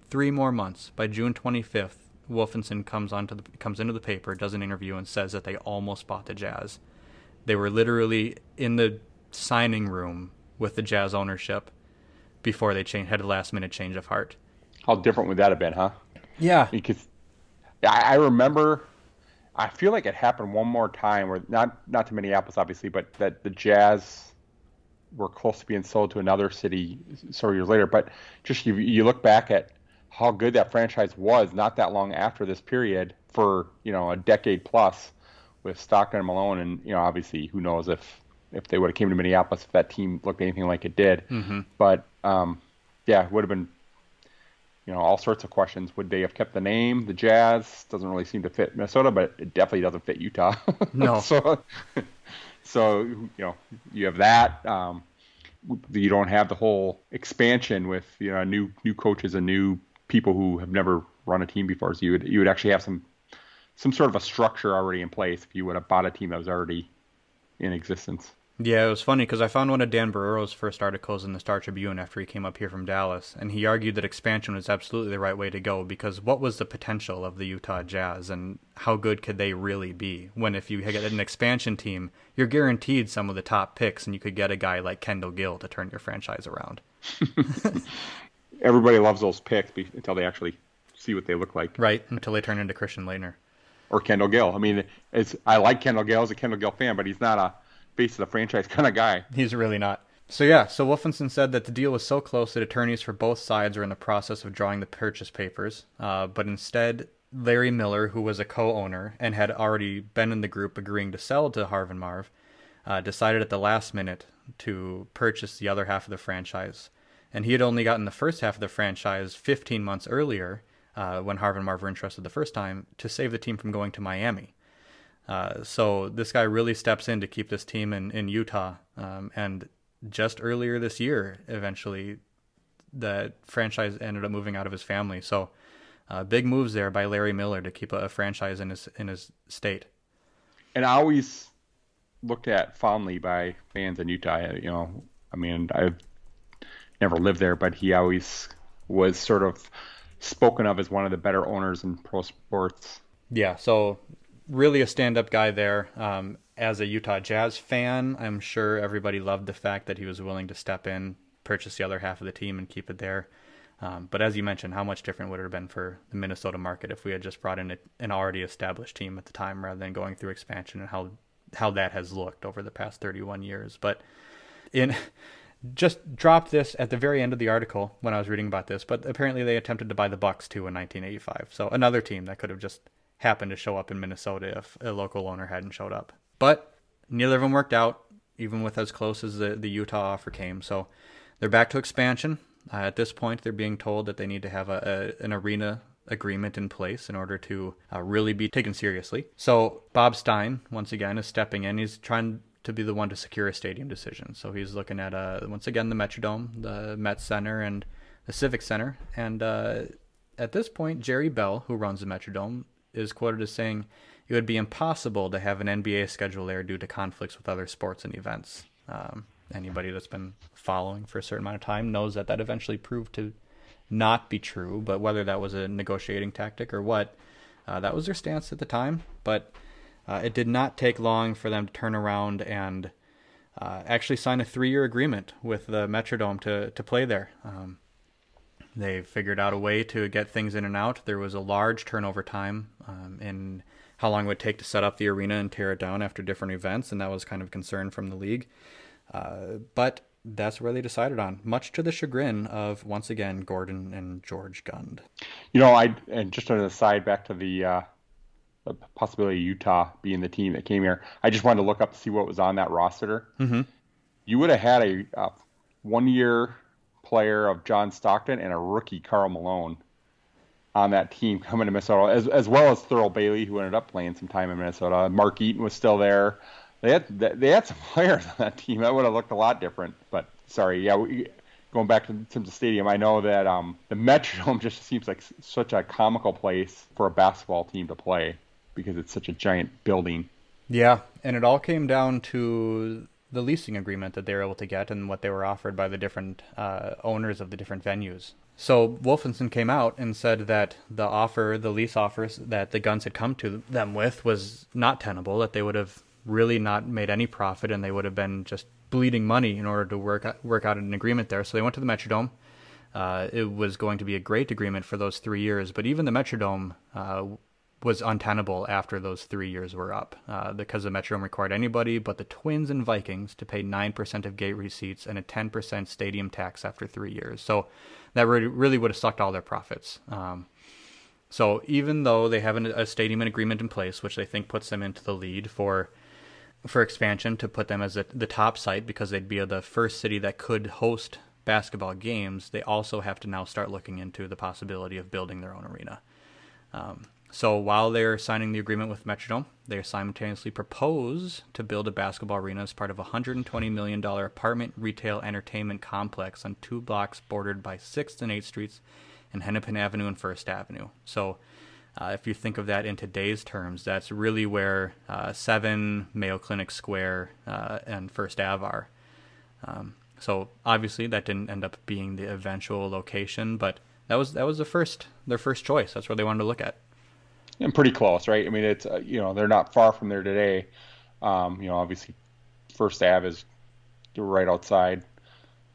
3 more months, by June 25th, Wolfenson comes into the paper, does an interview, and says that they almost bought the Jazz. They were literally in the signing room with the Jazz ownership before they had a last-minute change of heart. How different would that have been, huh? Yeah. Because I remember, I feel like it happened one more time, or not to Minneapolis, obviously, but that the Jazz were close to being sold to another city several years later. But just you look back at how good that franchise was not that long after this period for, a decade plus with Stockton and Malone. And, obviously, who knows if they would have came to Minneapolis, if that team looked anything like it did. But, it would have been, all sorts of questions. Would they have kept the name? The Jazz doesn't really seem to fit Minnesota, but it definitely doesn't fit Utah. No. So, you have that. You don't have the whole expansion with, new coaches and new people who have never run a team before. So you would actually have some sort of a structure already in place if you would have bought a team that was already in existence. Yeah, it was funny because I found one of Dan Barrero's first articles in the Star Tribune after he came up here from Dallas, and he argued that expansion was absolutely the right way to go because what was the potential of the Utah Jazz and how good could they really be when if you get an expansion team, you're guaranteed some of the top picks and you could get a guy like Kendall Gill to turn your franchise around. Everybody loves those picks until they actually see what they look like. Right, until they turn into Christian Laettner. Or Kendall Gill. I mean, I like Kendall Gill. I was a Kendall Gill fan, but he's not a face of the franchise kind of guy. He's really not. So yeah, so Wolfenson said that the deal was so close that attorneys for both sides were in the process of drawing the purchase papers, but instead Larry Miller, who was a co-owner and had already been in the group agreeing to sell to Harv and Marv, decided at the last minute to purchase the other half of the franchise. And he had only gotten the first half of the franchise 15 months earlier, when Harv and Marv were interested the first time, to save the team from going to Miami. So this guy really steps in to keep this team in Utah. And just earlier this year, eventually, the franchise ended up moving out of his family. So big moves there by Larry Miller to keep a franchise in his state. And I always looked at fondly by fans in Utah. You know, I mean, I've never lived there, but he always was sort of spoken of as one of the better owners in pro sports. Yeah, so really a stand-up guy there. As a Utah Jazz fan, I'm sure everybody loved the fact that he was willing to step in, purchase the other half of the team, and keep it there. But as you mentioned, how much different would it have been for the Minnesota market if we had just brought in an already established team at the time rather than going through expansion, and how that has looked over the past 31 years. But just dropped this at the very end of the article when I was reading about this, but apparently they attempted to buy the Bucks too in 1985. So another team that could have just happened to show up in Minnesota if a local owner hadn't showed up. But neither of them worked out, even with as close as the Utah offer came. So they're back to expansion. At this point, they're being told that they need to have an arena agreement in place in order to really be taken seriously. So Bob Stein, once again, is stepping in. He's trying to be the one to secure a stadium decision. So he's looking at, once again, the Metrodome, the Met Center, and the Civic Center. And at this point, Jerry Bell, who runs the Metrodome, is quoted as saying, "It would be impossible to have an NBA schedule there due to conflicts with other sports and events." Anybody that's been following for a certain amount of time knows that that eventually proved to not be true, but whether that was a negotiating tactic or what, that was their stance at the time. But it did not take long for them to turn around and actually sign a 3-year agreement with the Metrodome to play there. They figured out a way to get things in and out. There was a large turnover time in how long it would take to set up the arena and tear it down after different events, and that was kind of a concern from the league. But that's where they decided on, much to the chagrin of, once again, Gordon and George Gund. You know, and just on the side, back to the possibility of Utah being the team that came here, I just wanted to look up to see what was on that roster. Mm-hmm. You would have had a 1-year player of John Stockton and a rookie Karl Malone on that team coming to Minnesota, as well as Thurl Bailey, who ended up playing some time in Minnesota. Mark Eaton was still there. They had some players on that team that would have looked a lot different. But sorry, yeah, going back to the stadium, I know that the Metrodome just seems like such a comical place for a basketball team to play, because it's such a giant building. Yeah, and it all came down to the leasing agreement that they were able to get and what they were offered by the different owners of the different venues. So Wolfenson came out and said that the lease offers that the Guns had come to them with was not tenable, that they would have really not made any profit and they would have been just bleeding money in order to work out an agreement there. So they went to the Metrodome. It was going to be a great agreement for those 3 years, but even the Metrodome was untenable after those 3 years were up, because the Metrodome required anybody but the Twins and Vikings to pay 9% of gate receipts and a 10% stadium tax after 3 years. So that really would have sucked all their profits. So even though they have a stadium and agreement in place, which they think puts them into the lead for expansion, to put them as the top site because they'd be the first city that could host basketball games, they also have to now start looking into the possibility of building their own arena. So while they're signing the agreement with Metrodome, they simultaneously propose to build a basketball arena as part of a $120 million apartment retail entertainment complex on 2 blocks bordered by 6th and 8th Streets and Hennepin Avenue and 1st Avenue. So If you think of that in today's terms, that's really where 7 Mayo Clinic Square and First Ave are. So obviously that didn't end up being the eventual location, but that was their first choice. That's where they wanted to look at. And pretty close, right? I mean, it's they're not far from there today. Obviously, First Ave is right outside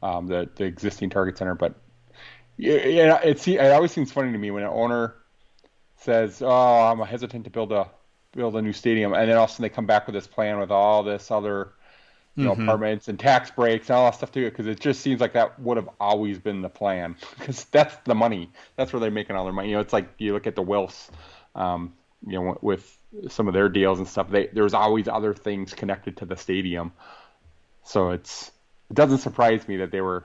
the existing Target Center, but it always seems funny to me when an owner says, "Oh, I'm hesitant to build a new stadium," and then all of a sudden they come back with this plan with all this other apartments and tax breaks and all that stuff to it, because it just seems like that would have always been the plan, because that's the money. That's where they're making all their money. It's like you look at the Wilfs. With some of their deals and stuff, there's always other things connected to the stadium. So it doesn't surprise me that they were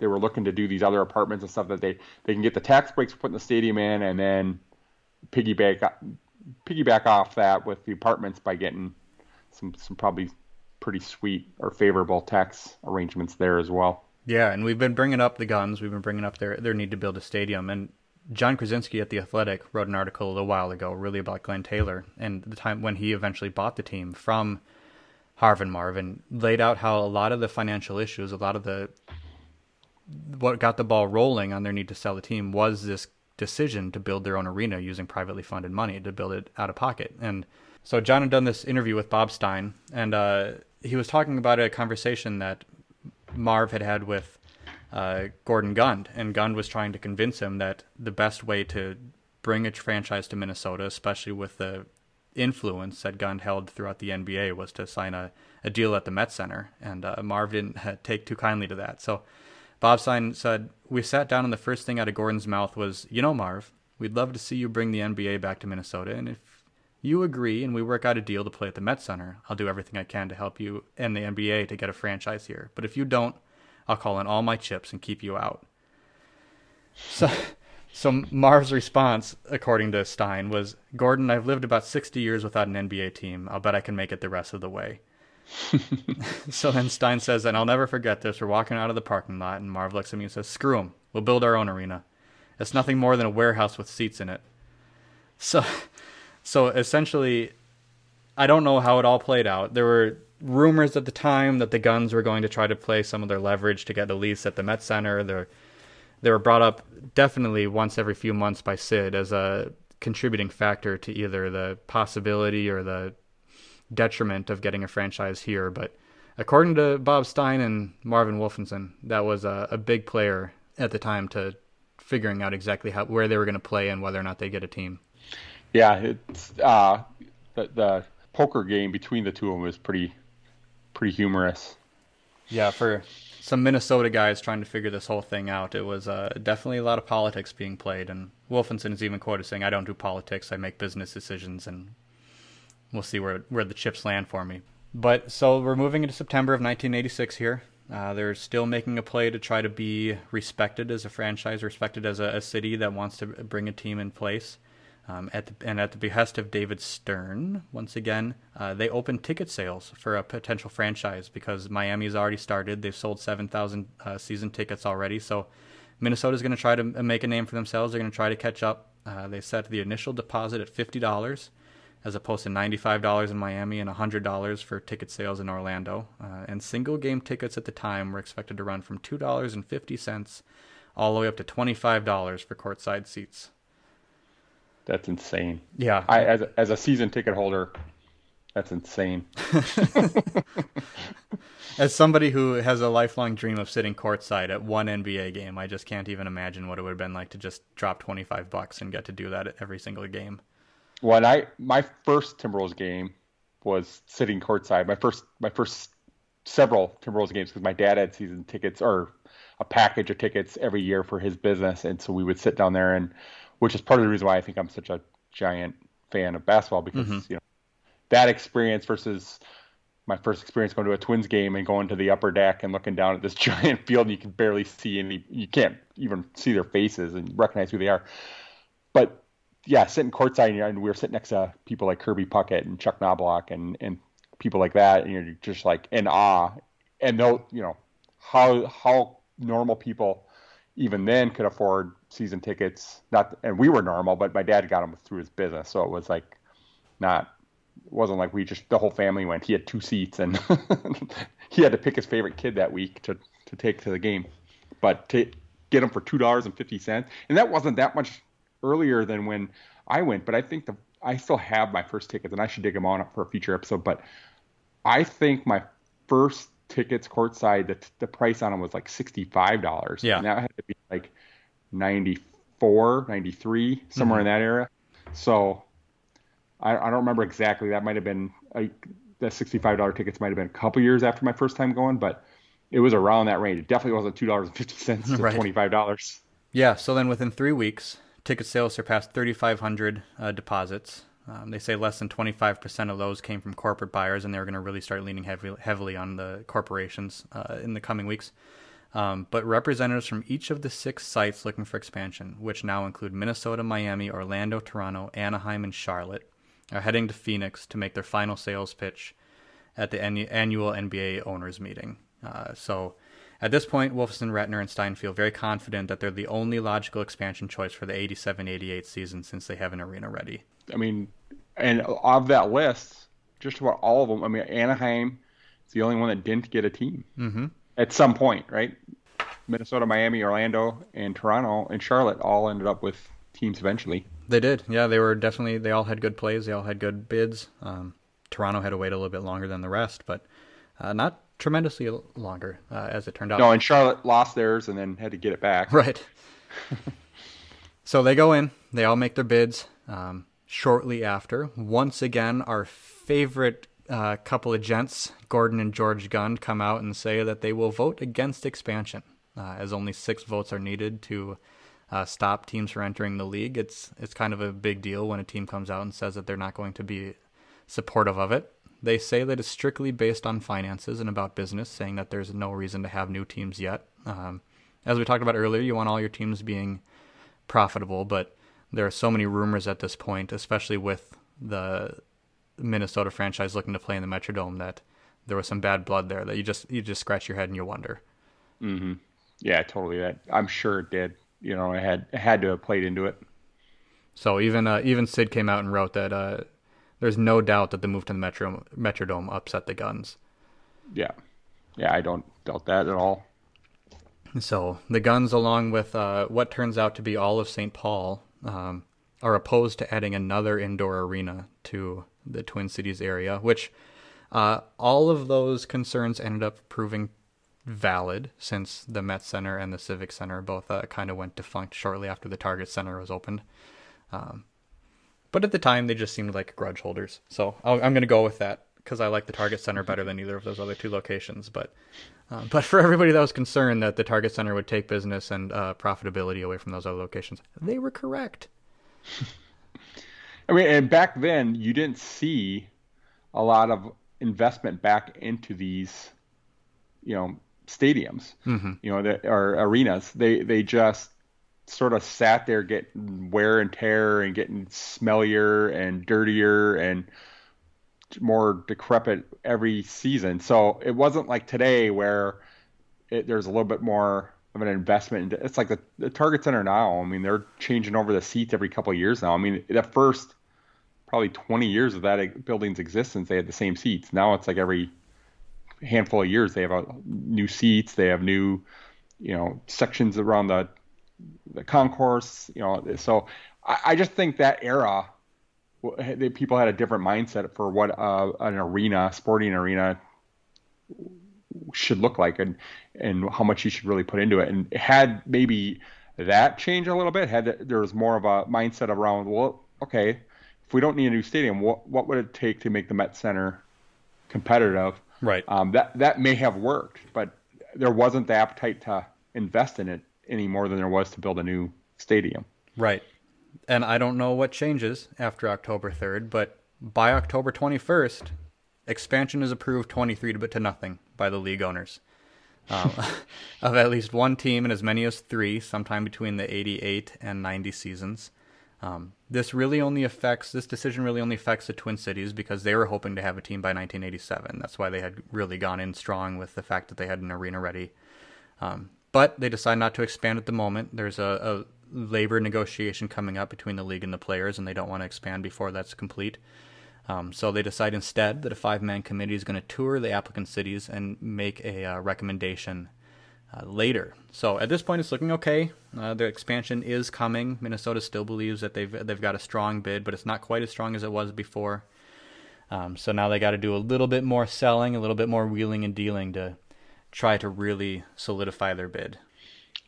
looking to do these other apartments and stuff that they can get the tax breaks for putting the stadium in, and then piggyback off that with the apartments by getting some probably pretty sweet or favorable tax arrangements there as well. Yeah, and we've been bringing up the Guns. We've been bringing up their need to build a stadium, and John Krasinski at The Athletic wrote an article a little while ago really about Glenn Taylor and the time when he eventually bought the team from Harvin Marvin, laid out how a lot of the financial issues, a lot of what got the ball rolling on their need to sell the team was this decision to build their own arena using privately funded money to build it out of pocket. And so John had done this interview with Bob Stein, and he was talking about a conversation that Marv had had with Gordon Gund, and Gund was trying to convince him that the best way to bring a franchise to Minnesota, especially with the influence that Gund held throughout the NBA, was to sign a deal at the Met Center, and Marv didn't take too kindly to that. So Bob Stein said, "We sat down and the first thing out of Gordon's mouth was, Marv, we'd love to see you bring the NBA back to Minnesota, and if you agree and we work out a deal to play at the Met Center, I'll do everything I can to help you and the NBA to get a franchise here. But if you don't, I'll call in all my chips and keep you out." So Marv's response, according to Stein, was, "Gordon, I've lived about 60 years without an NBA team. I'll bet I can make it the rest of the way." So then Stein says, and I'll never forget this, we're walking out of the parking lot, and Marv looks at me and says, "Screw him. We'll build our own arena. It's nothing more than a warehouse with seats in it." So essentially, I don't know how it all played out. There were rumors at the time that the Guns were going to try to play some of their leverage to get a lease at the Met Center. They were brought up definitely once every few months by Sid as a contributing factor to either the possibility or the detriment of getting a franchise here. But according to Bob Stein and Marvin Wolfenson, that was a big player at the time to figuring out exactly where they were going to play and whether or not they get a team. Yeah, it's the poker game between the two of them was pretty humorous. Yeah, for some Minnesota guys trying to figure this whole thing out, it was definitely a lot of politics being played. And Wolfenson is even quoted saying, "I don't do politics, I make business decisions, and we'll see where the chips land for me." But so we're moving into September of 1986 here. They're still making a play to try to be respected as a franchise, respected as a city that wants to bring a team in place. At the behest of David Stern, once again, they opened ticket sales for a potential franchise because Miami's already started. They've sold 7,000 season tickets already. So Minnesota's going to try to make a name for themselves. They're going to try to catch up. They set the initial deposit at $50 as opposed to $95 in Miami and $100 for ticket sales in Orlando. And single game tickets at the time were expected to run from $2.50 all the way up to $25 for courtside seats. That's insane. Yeah. I, as a season ticket holder, that's insane. As somebody who has a lifelong dream of sitting courtside at one NBA game, I just can't even imagine what it would have been like to just drop $25 and get to do that at every single game. Well, my first Timberwolves game was sitting courtside. My first several Timberwolves games, because my dad had season tickets or a package of tickets every year for his business, and so we would sit down there, and which is part of the reason why I think I'm such a giant fan of basketball, because that experience versus my first experience going to a Twins game and going to the upper deck and looking down at this giant field, and you can barely see any, you can't even see their faces and recognize who they are. But yeah, sitting courtside, and we were sitting next to people like Kirby Puckett and Chuck Knobloch and people like that, and you're just like in awe. And they'll, how normal people even then could afford season tickets. Not, and we were normal, but my dad got them through his business. So it was like not, it wasn't like we just, the whole family went. He had two seats and he had to pick his favorite kid that week to take to the game. But to get them for $2.50. And that wasn't that much earlier than when I went, but I think I still have my first tickets, and I should dig them on up for a future episode. But I think my first tickets courtside, the price on them was like $65. Yeah. And that had to be like 94, 93, somewhere in that area. So I don't remember exactly. That might have been the $65 tickets might have been a couple years after my first time going, but it was around that range. It definitely wasn't $2.50 to $25. Yeah. So then within 3 weeks, ticket sales surpassed 3,500 deposits. They say less than 25% of those came from corporate buyers, and they're going to really start leaning heavily on the corporations in the coming weeks. But representatives from each of the 6 sites looking for expansion, which now include Minnesota, Miami, Orlando, Toronto, Anaheim, and Charlotte, are heading to Phoenix to make their final sales pitch at the annual NBA owners meeting. So at this point, Wolfenson, Ratner, and Stein feel very confident that they're the only logical expansion choice for the 87-88 season since they have an arena ready. I mean, and of that list, just about all of them, I mean, Anaheim is the only one that didn't get a team at some point, right? Minnesota, Miami, Orlando, and Toronto, and Charlotte all ended up with teams eventually. They did. Yeah, they were definitely, they all had good plays. They all had good bids. Toronto had to wait a little bit longer than the rest, but not tremendously longer, as it turned out. No, and Charlotte lost theirs and then had to get it back. Right. So they go in. They all make their bids. Shortly after, once again, our favorite couple of gents, Gordon and George Gund, come out and say that they will vote against expansion, as only 6 votes are needed to stop teams from entering the league. It's kind of a big deal when a team comes out and says that they're not going to be supportive of it. They say that it's strictly based on finances and about business, saying that there's no reason to have new teams yet. As we talked about earlier, you want all your teams being profitable, but there are so many rumors at this point, especially with the Minnesota franchise looking to play in the Metrodome, that there was some bad blood there that you just scratch your head and you wonder. Mm-hmm. Yeah, totally. That I'm sure it did. You know, it had to have played into it. So even Sid came out and wrote that. There's no doubt that the move to the Metrodome upset the Guns. Yeah, I don't doubt that at all. So the Guns, along with what turns out to be all of St. Paul, are opposed to adding another indoor arena to the Twin Cities area, which all of those concerns ended up proving valid, since the Met Center and the Civic Center both kind of went defunct shortly after the Target Center was opened. But at the time, they just seemed like grudge holders. So I'm going to go with that, because I like the Target Center better than either of those other 2 locations. But for everybody that was concerned that the Target Center would take business and profitability away from those other locations, they were correct. I mean, and back then, you didn't see a lot of investment back into these, you know, stadiums, you know, or arenas. They just sort of sat there getting wear and tear and getting smellier and dirtier and more decrepit every season. So it wasn't like today where there's a little bit more of an investment. It's like the Target Center now. I mean, they're changing over the seats every couple of years now. I mean, the first probably 20 years of that building's existence, they had the same seats. Now it's like every handful of years they have new seats. They have new, you know, sections around the concourse, you know. So I just think that era, people had a different mindset for what an arena, sporting arena, should look like and how much you should really put into it. And had maybe that changed a little bit, there was more of a mindset around, well, okay, if we don't need a new stadium, what would it take to make the Met Center competitive? Right. That may have worked, but there wasn't the appetite to invest in it any more than there was to build a new stadium. Right. And I don't know what changes after October 3rd, but by October 21st, expansion is approved 23-0 by the league owners, of at least one team and as many as 3, sometime between the 88 and 90 seasons. This decision really only affects the Twin Cities, because they were hoping to have a team by 1987. That's why they had really gone in strong with the fact that they had an arena ready. but they decide not to expand at the moment. There's a labor negotiation coming up between the league and the players, and they don't want to expand before that's complete. So they decide instead that a five-man committee is going to tour the applicant cities and make a recommendation later. So at this point, it's looking okay. The expansion is coming. Minnesota still believes that they've got a strong bid, but it's not quite as strong as it was before. So now they got to do a little bit more selling, a little bit more wheeling and dealing to try to really solidify their bid.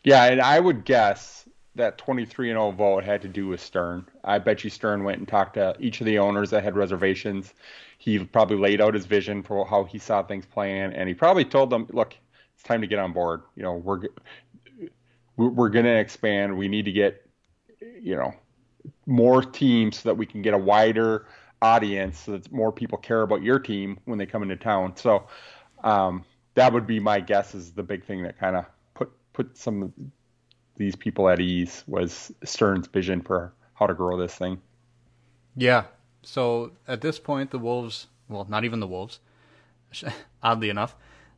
Yeah, and I would guess that 23-0 vote had to do with Stern. I bet you Stern went and talked to each of the owners that had reservations. He probably laid out his vision for how he saw things playing, and he probably told them, "Look, it's time to get on board. You know, we're going to expand. We need to get, you know, more teams so that we can get a wider audience, so that more people care about your team when they come into town." So that would be my guess. Is the big thing that kind of put some these people at ease was Stern's vision for how to grow this thing. Yeah. So at this point, the Wolves, well, not even the Wolves, oddly enough,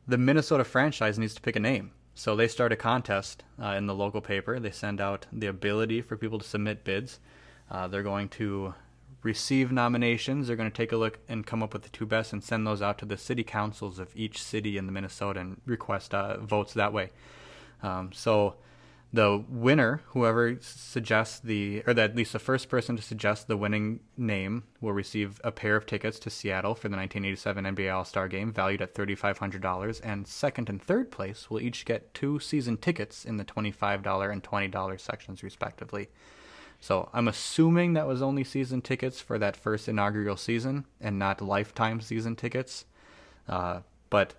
the Minnesota franchise needs to pick a name. So they start a contest in the local paper. They send out the ability for people to submit bids. They're going to receive nominations. They're going to take a look and come up with the two best and send those out to the city councils of each city in Minnesota and request votes that way. So the winner, whoever suggests at least the first person to suggest the winning name, will receive a pair of tickets to Seattle for the 1987 NBA All-Star Game, valued at $3,500, and second and third place will each get two season tickets in the $25 and $20 sections, respectively. So I'm assuming that was only season tickets for that first inaugural season and not lifetime season tickets, but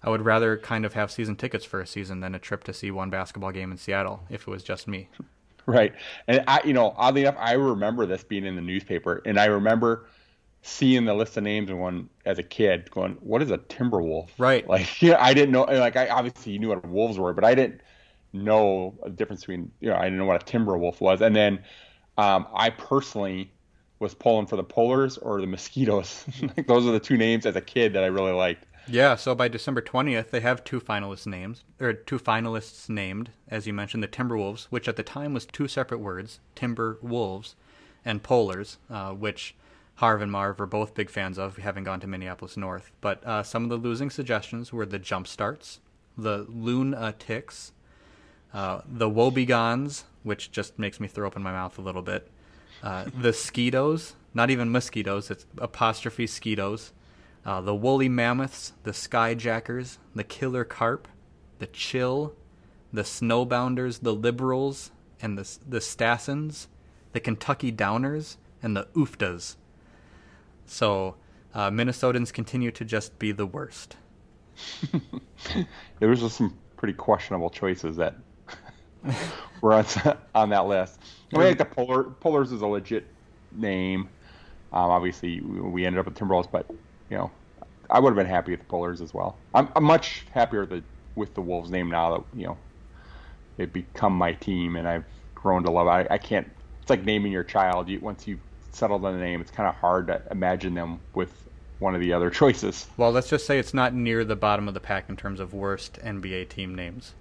I would rather kind of have season tickets for a season than a trip to see one basketball game in Seattle if it was just me. Right. And, oddly enough, I remember this being in the newspaper, and I remember seeing the list of names and one as a kid going, what is a Timberwolf? Right. Like, yeah, I didn't know. Like, I obviously knew what Wolves were, but I didn't know the difference between, I didn't know what a Timberwolf was. And then I personally was pulling for the Polars or the Mosquitoes. Like, those are the two names as a kid that I really liked. Yeah, so by December 20th, they have two finalists named, as you mentioned, the Timberwolves, which at the time was two separate words, Timberwolves, and Polars, which Harv and Marv were both big fans of, having gone to Minneapolis North. But some of the losing suggestions were the Jumpstarts, the Lunatics, the Wobegones, which just makes me throw up in my mouth a little bit, the Skeetos, not even mosquitoes, it's apostrophe Skeetos, the Woolly Mammoths, the Skyjackers, the Killer Carp, the Chill, the Snowbounders, the Liberals, and the Stassins, the Kentucky Downers, and the Oofdas. So Minnesotans continue to just be the worst. There was just some pretty questionable choices that were on that list. I mean, like the Polars is a legit name. Obviously, we ended up with Timberwolves, but I would have been happy with the Polars as well. I'm much happier with the Wolves name now that, they've become my team and I've grown to love it. I can't, it's like naming your child. Once you've settled on the name, it's kind of hard to imagine them with one of the other choices. Well, let's just say it's not near the bottom of the pack in terms of worst NBA team names.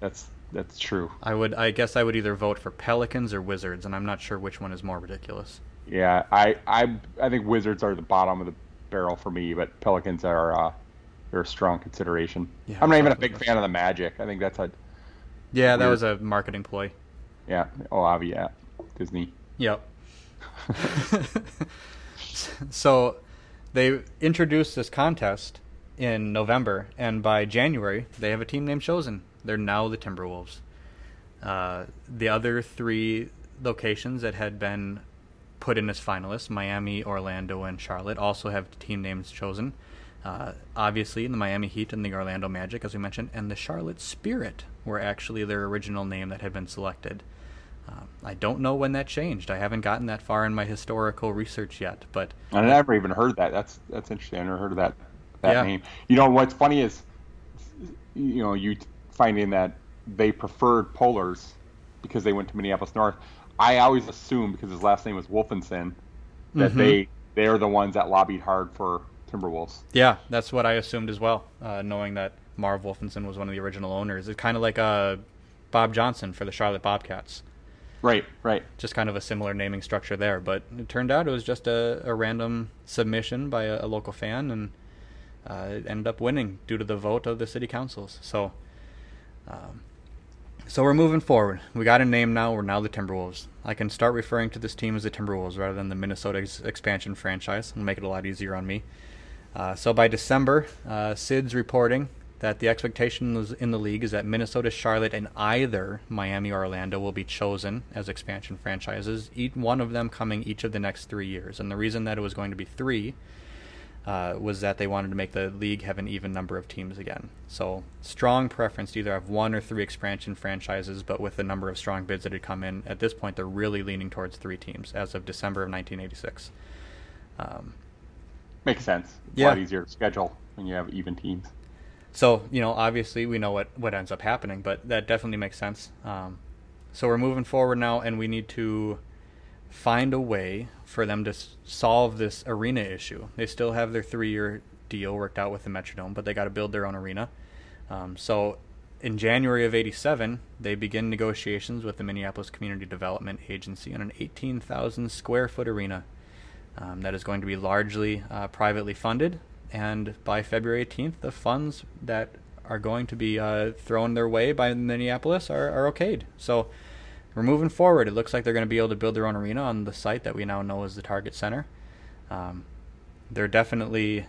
That's true. I guess I would either vote for Pelicans or Wizards, and I'm not sure which one is more ridiculous. Yeah, I think Wizards are the bottom of the barrel for me, but Pelicans are they're a strong consideration. Yeah, I'm not even a big fan of the Magic. I think that's that was a marketing ploy. Yeah. Oh, yeah. Disney. Yep. So they introduced this contest in November, and by January they have a team name chosen. They're now the Timberwolves. The other three locations that had been put in as finalists, Miami, Orlando, and Charlotte, also have team names chosen. Obviously, the Miami Heat and the Orlando Magic, as we mentioned, and the Charlotte Spirit were actually their original name that had been selected. I don't know when that changed. I haven't gotten that far in my historical research yet, but I never even heard that. That's interesting. I never heard of that name. What's funny is, you finding that they preferred Polars because they went to Minneapolis North. I always assumed, because his last name was Wolfenson, that they're the ones that lobbied hard for Timberwolves. Yeah, that's what I assumed as well, knowing that Marv Wolfenson was one of the original owners. It's kind of like Bob Johnson for the Charlotte Bobcats. Right, right. Just kind of a similar naming structure there. But it turned out it was just a random submission by a local fan, and it ended up winning due to the vote of the city councils. So so we're moving forward. We got a name now. We're now the Timberwolves. I can start referring to this team as the Timberwolves rather than the Minnesota expansion franchise. It'll make it a lot easier on me. So by December, Sid's reporting that the expectation in the league is that Minnesota, Charlotte, and either Miami or Orlando will be chosen as expansion franchises, one of them coming each of the next 3 years. And the reason that it was going to be three was that they wanted to make the league have an even number of teams again. So strong preference to either have one or three expansion franchises, but with the number of strong bids that had come in, at this point they're really leaning towards three teams as of December of 1986. Makes sense. It's a lot easier to schedule when you have even teams. So, you know, obviously we know what ends up happening, but that definitely makes sense. So we're moving forward now, and we need to find a way for them to solve this arena issue. They still have their 3-year deal worked out with the Metrodome, but they got to build their own arena. So in January of 87, they begin negotiations with the Minneapolis Community Development Agency on an 18,000 square foot arena that is going to be largely privately funded. And by February 18th, the funds that are going to be thrown their way by Minneapolis are okayed. So we're moving forward. It looks like they're going to be able to build their own arena on the site that we now know as the Target Center. They're definitely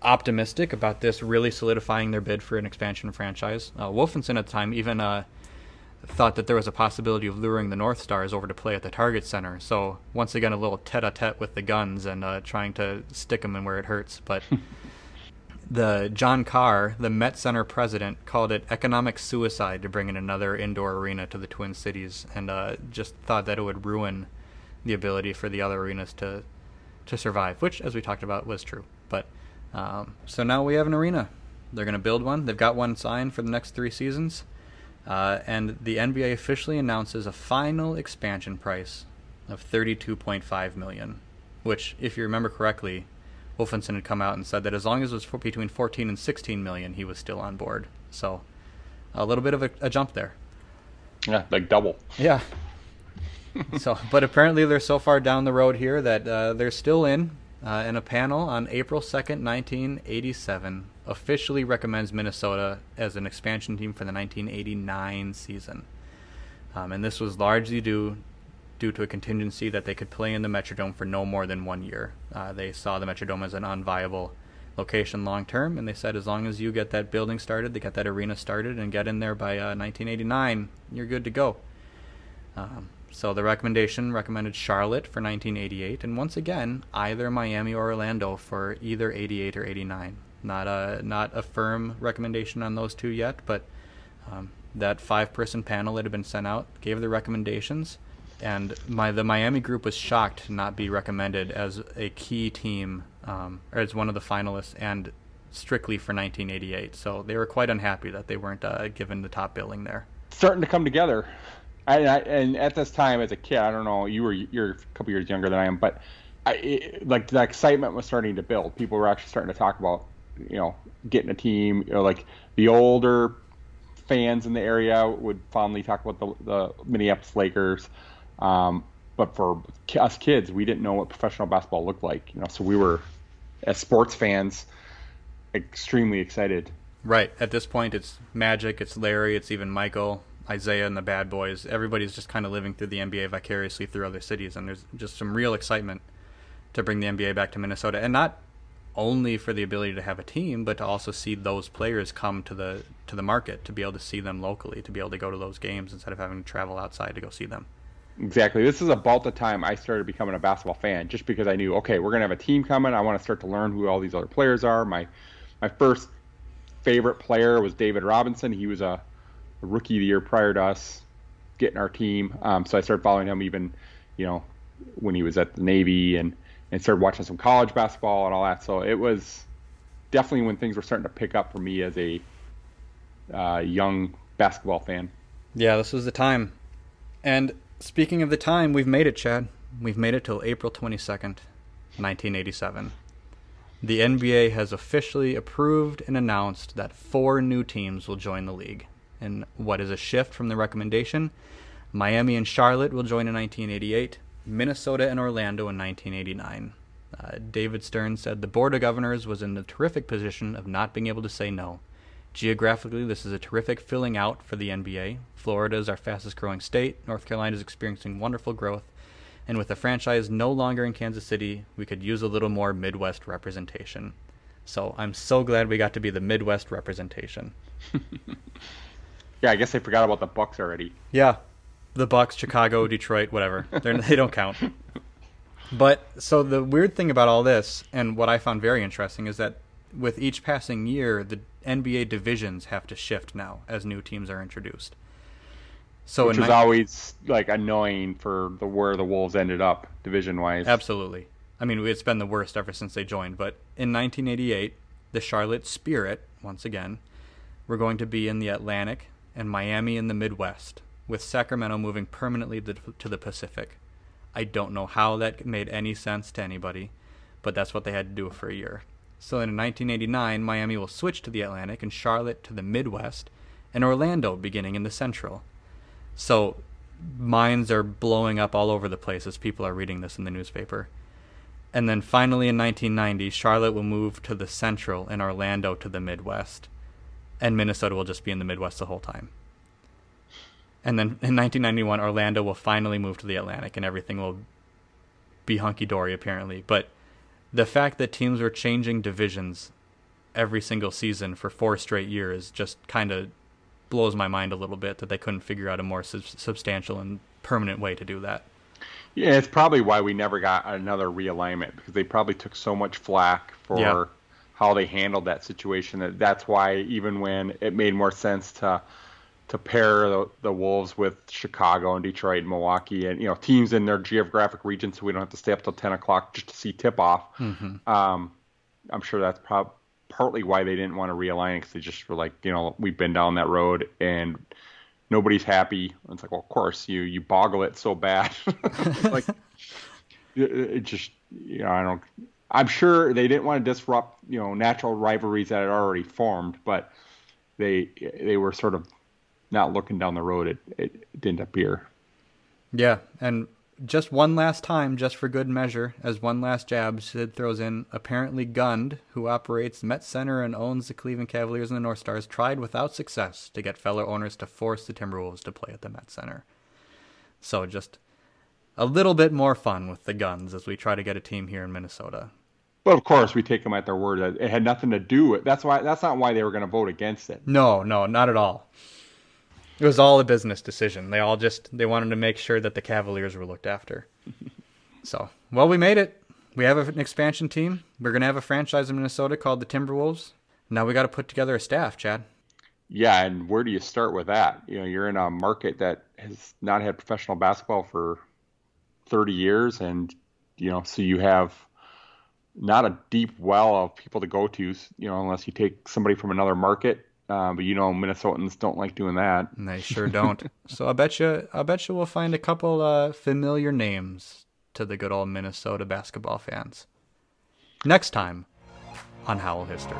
optimistic about this really solidifying their bid for an expansion franchise. Wolfenson at the time even thought that there was a possibility of luring the North Stars over to play at the Target Center. So once again, a little tête-à-tête with the Guns and trying to stick them in where it hurts. But the John Carr, the Met Center president, called it economic suicide to bring in another indoor arena to the Twin Cities, and just thought that it would ruin the ability for the other arenas to survive, which, as we talked about, was true. But so now we have an arena. They're going to build one. They've got one signed for the next 3 seasons. And the NBA officially announces a final expansion price of $32.5 million, which, if you remember correctly, Wolfenson had come out and said that as long as it was between 14 and 16 million, he was still on board. So a little bit of a jump there. Yeah, like double. Yeah. So, but apparently they're so far down the road here that they're still in a panel on April 2nd, 1987. Officially recommends Minnesota as an expansion team for the 1989 season. And this was largely due to a contingency that they could play in the Metrodome for no more than 1 year. They saw the Metrodome as an unviable location long term, and they said as long as you get that building started, they get that arena started, and get in there by 1989, you're good to go. So the recommendation recommended Charlotte for 1988, and once again, either Miami or Orlando for either 88 or 89. Not a firm recommendation on those two yet, but that 5-person panel that had been sent out gave the recommendations, and the Miami group was shocked to not be recommended as a key team, or as one of the finalists, and strictly for 1988. So they were quite unhappy that they weren't given the top billing there. Starting to come together, and at this time as a kid, I don't know, you're a couple years younger than I am, but like the excitement was starting to build. People were actually starting to talk about, you know, getting a team, you know, like the older fans in the area would fondly talk about the Minneapolis Lakers. But for us kids, we didn't know what professional basketball looked like, you know, so we were, as sports fans, extremely excited. Right. At this point, it's Magic, it's Larry, it's even Michael, Isaiah, and the Bad Boys. Everybody's just kind of living through the NBA vicariously through other cities, and there's just some real excitement to bring the NBA back to Minnesota, and not only for the ability to have a team, but to also see those players come to the market, to be able to see them locally, to be able to go to those games instead of having to travel outside to go see them. Exactly. This is about the time I started becoming a basketball fan, just because I knew, okay, we're going to have a team coming. I want to start to learn who all these other players are. My first favorite player was David Robinson. He was a rookie the year prior to us getting our team. So I started following him even, you know, when he was at the Navy, and started watching some college basketball and all that. So it was definitely when things were starting to pick up for me as a young basketball fan. Yeah, this was the time. And speaking of the time, we've made it, Chad. We've made it till April 22nd, 1987. The NBA has officially approved and announced that 4 new teams will join the league. And what is a shift from the recommendation? Miami and Charlotte will join in 1988, Minnesota and Orlando in 1989. David Stern said the Board of Governors was in the terrific position of not being able to say no. Geographically, this is a terrific filling out for the NBA. Florida is our fastest growing state. North Carolina is experiencing wonderful growth. And with the franchise no longer in Kansas City, we could use a little more Midwest representation. So I'm so glad we got to be the Midwest representation. Yeah, I guess I forgot about the Bucks already. Yeah, the Bucks, Chicago, Detroit, whatever. They don't count. But so the weird thing about all this, and what I found very interesting, is that with each passing year, the NBA divisions have to shift now as new teams are introduced. So which is always like annoying for where the Wolves ended up division-wise. Absolutely. I mean, it's been the worst ever since they joined. But in 1988, the Charlotte Spirit, once again, were going to be in the Atlantic and Miami in the Midwest, with Sacramento moving permanently to the Pacific. I don't know how that made any sense to anybody, but that's what they had to do for a year. So in 1989, Miami will switch to the Atlantic and Charlotte to the Midwest, and Orlando beginning in the Central. So minds are blowing up all over the place as people are reading this in the newspaper. And then finally in 1990, Charlotte will move to the Central and Orlando to the Midwest. And Minnesota will just be in the Midwest the whole time. And then in 1991, Orlando will finally move to the Atlantic and everything will be hunky-dory apparently. But the fact that teams were changing divisions every single season for 4 straight years just kind of blows my mind a little bit that they couldn't figure out a more substantial and permanent way to do that. Yeah, it's probably why we never got another realignment, because they probably took so much flack for how they handled that situation. That's why even when it made more sense to pair the Wolves with Chicago and Detroit and Milwaukee and, you know, teams in their geographic region so we don't have to stay up till 10 o'clock just to see tip-off, I'm sure that's probably partly why they didn't want to realign, because they just were like, you know, we've been down that road and nobody's happy. And it's like, well, of course, you boggle it so bad. Like, it just, you know, I'm sure they didn't want to disrupt, you know, natural rivalries that had already formed, but they were sort of not looking down the road. It didn't appear. Yeah. And just one last time, just for good measure, as one last jab, Sid throws in, apparently Gund, who operates Met Center and owns the Cleveland Cavaliers and the North Stars, tried without success to get fellow owners to force the Timberwolves to play at the Met Center. So just a little bit more fun with the Gunds as we try to get a team here in Minnesota. But of course, we take them at their word. It had nothing to do with it. That's not why they were going to vote against it. No, not at all. It was all a business decision. They wanted to make sure that the Cavaliers were looked after. So, well, we made it. We have an expansion team. We're going to have a franchise in Minnesota called the Timberwolves. Now we got to put together a staff, Chad. Yeah, and where do you start with that? You know, you're in a market that has not had professional basketball for 30 years, and, you know, so you have not a deep well of people to go to, you know, unless you take somebody from another market. But you know, Minnesotans don't like doing that. And they sure don't. So I bet you we'll find a couple familiar names to the good old Minnesota basketball fans. Next time on Howl History.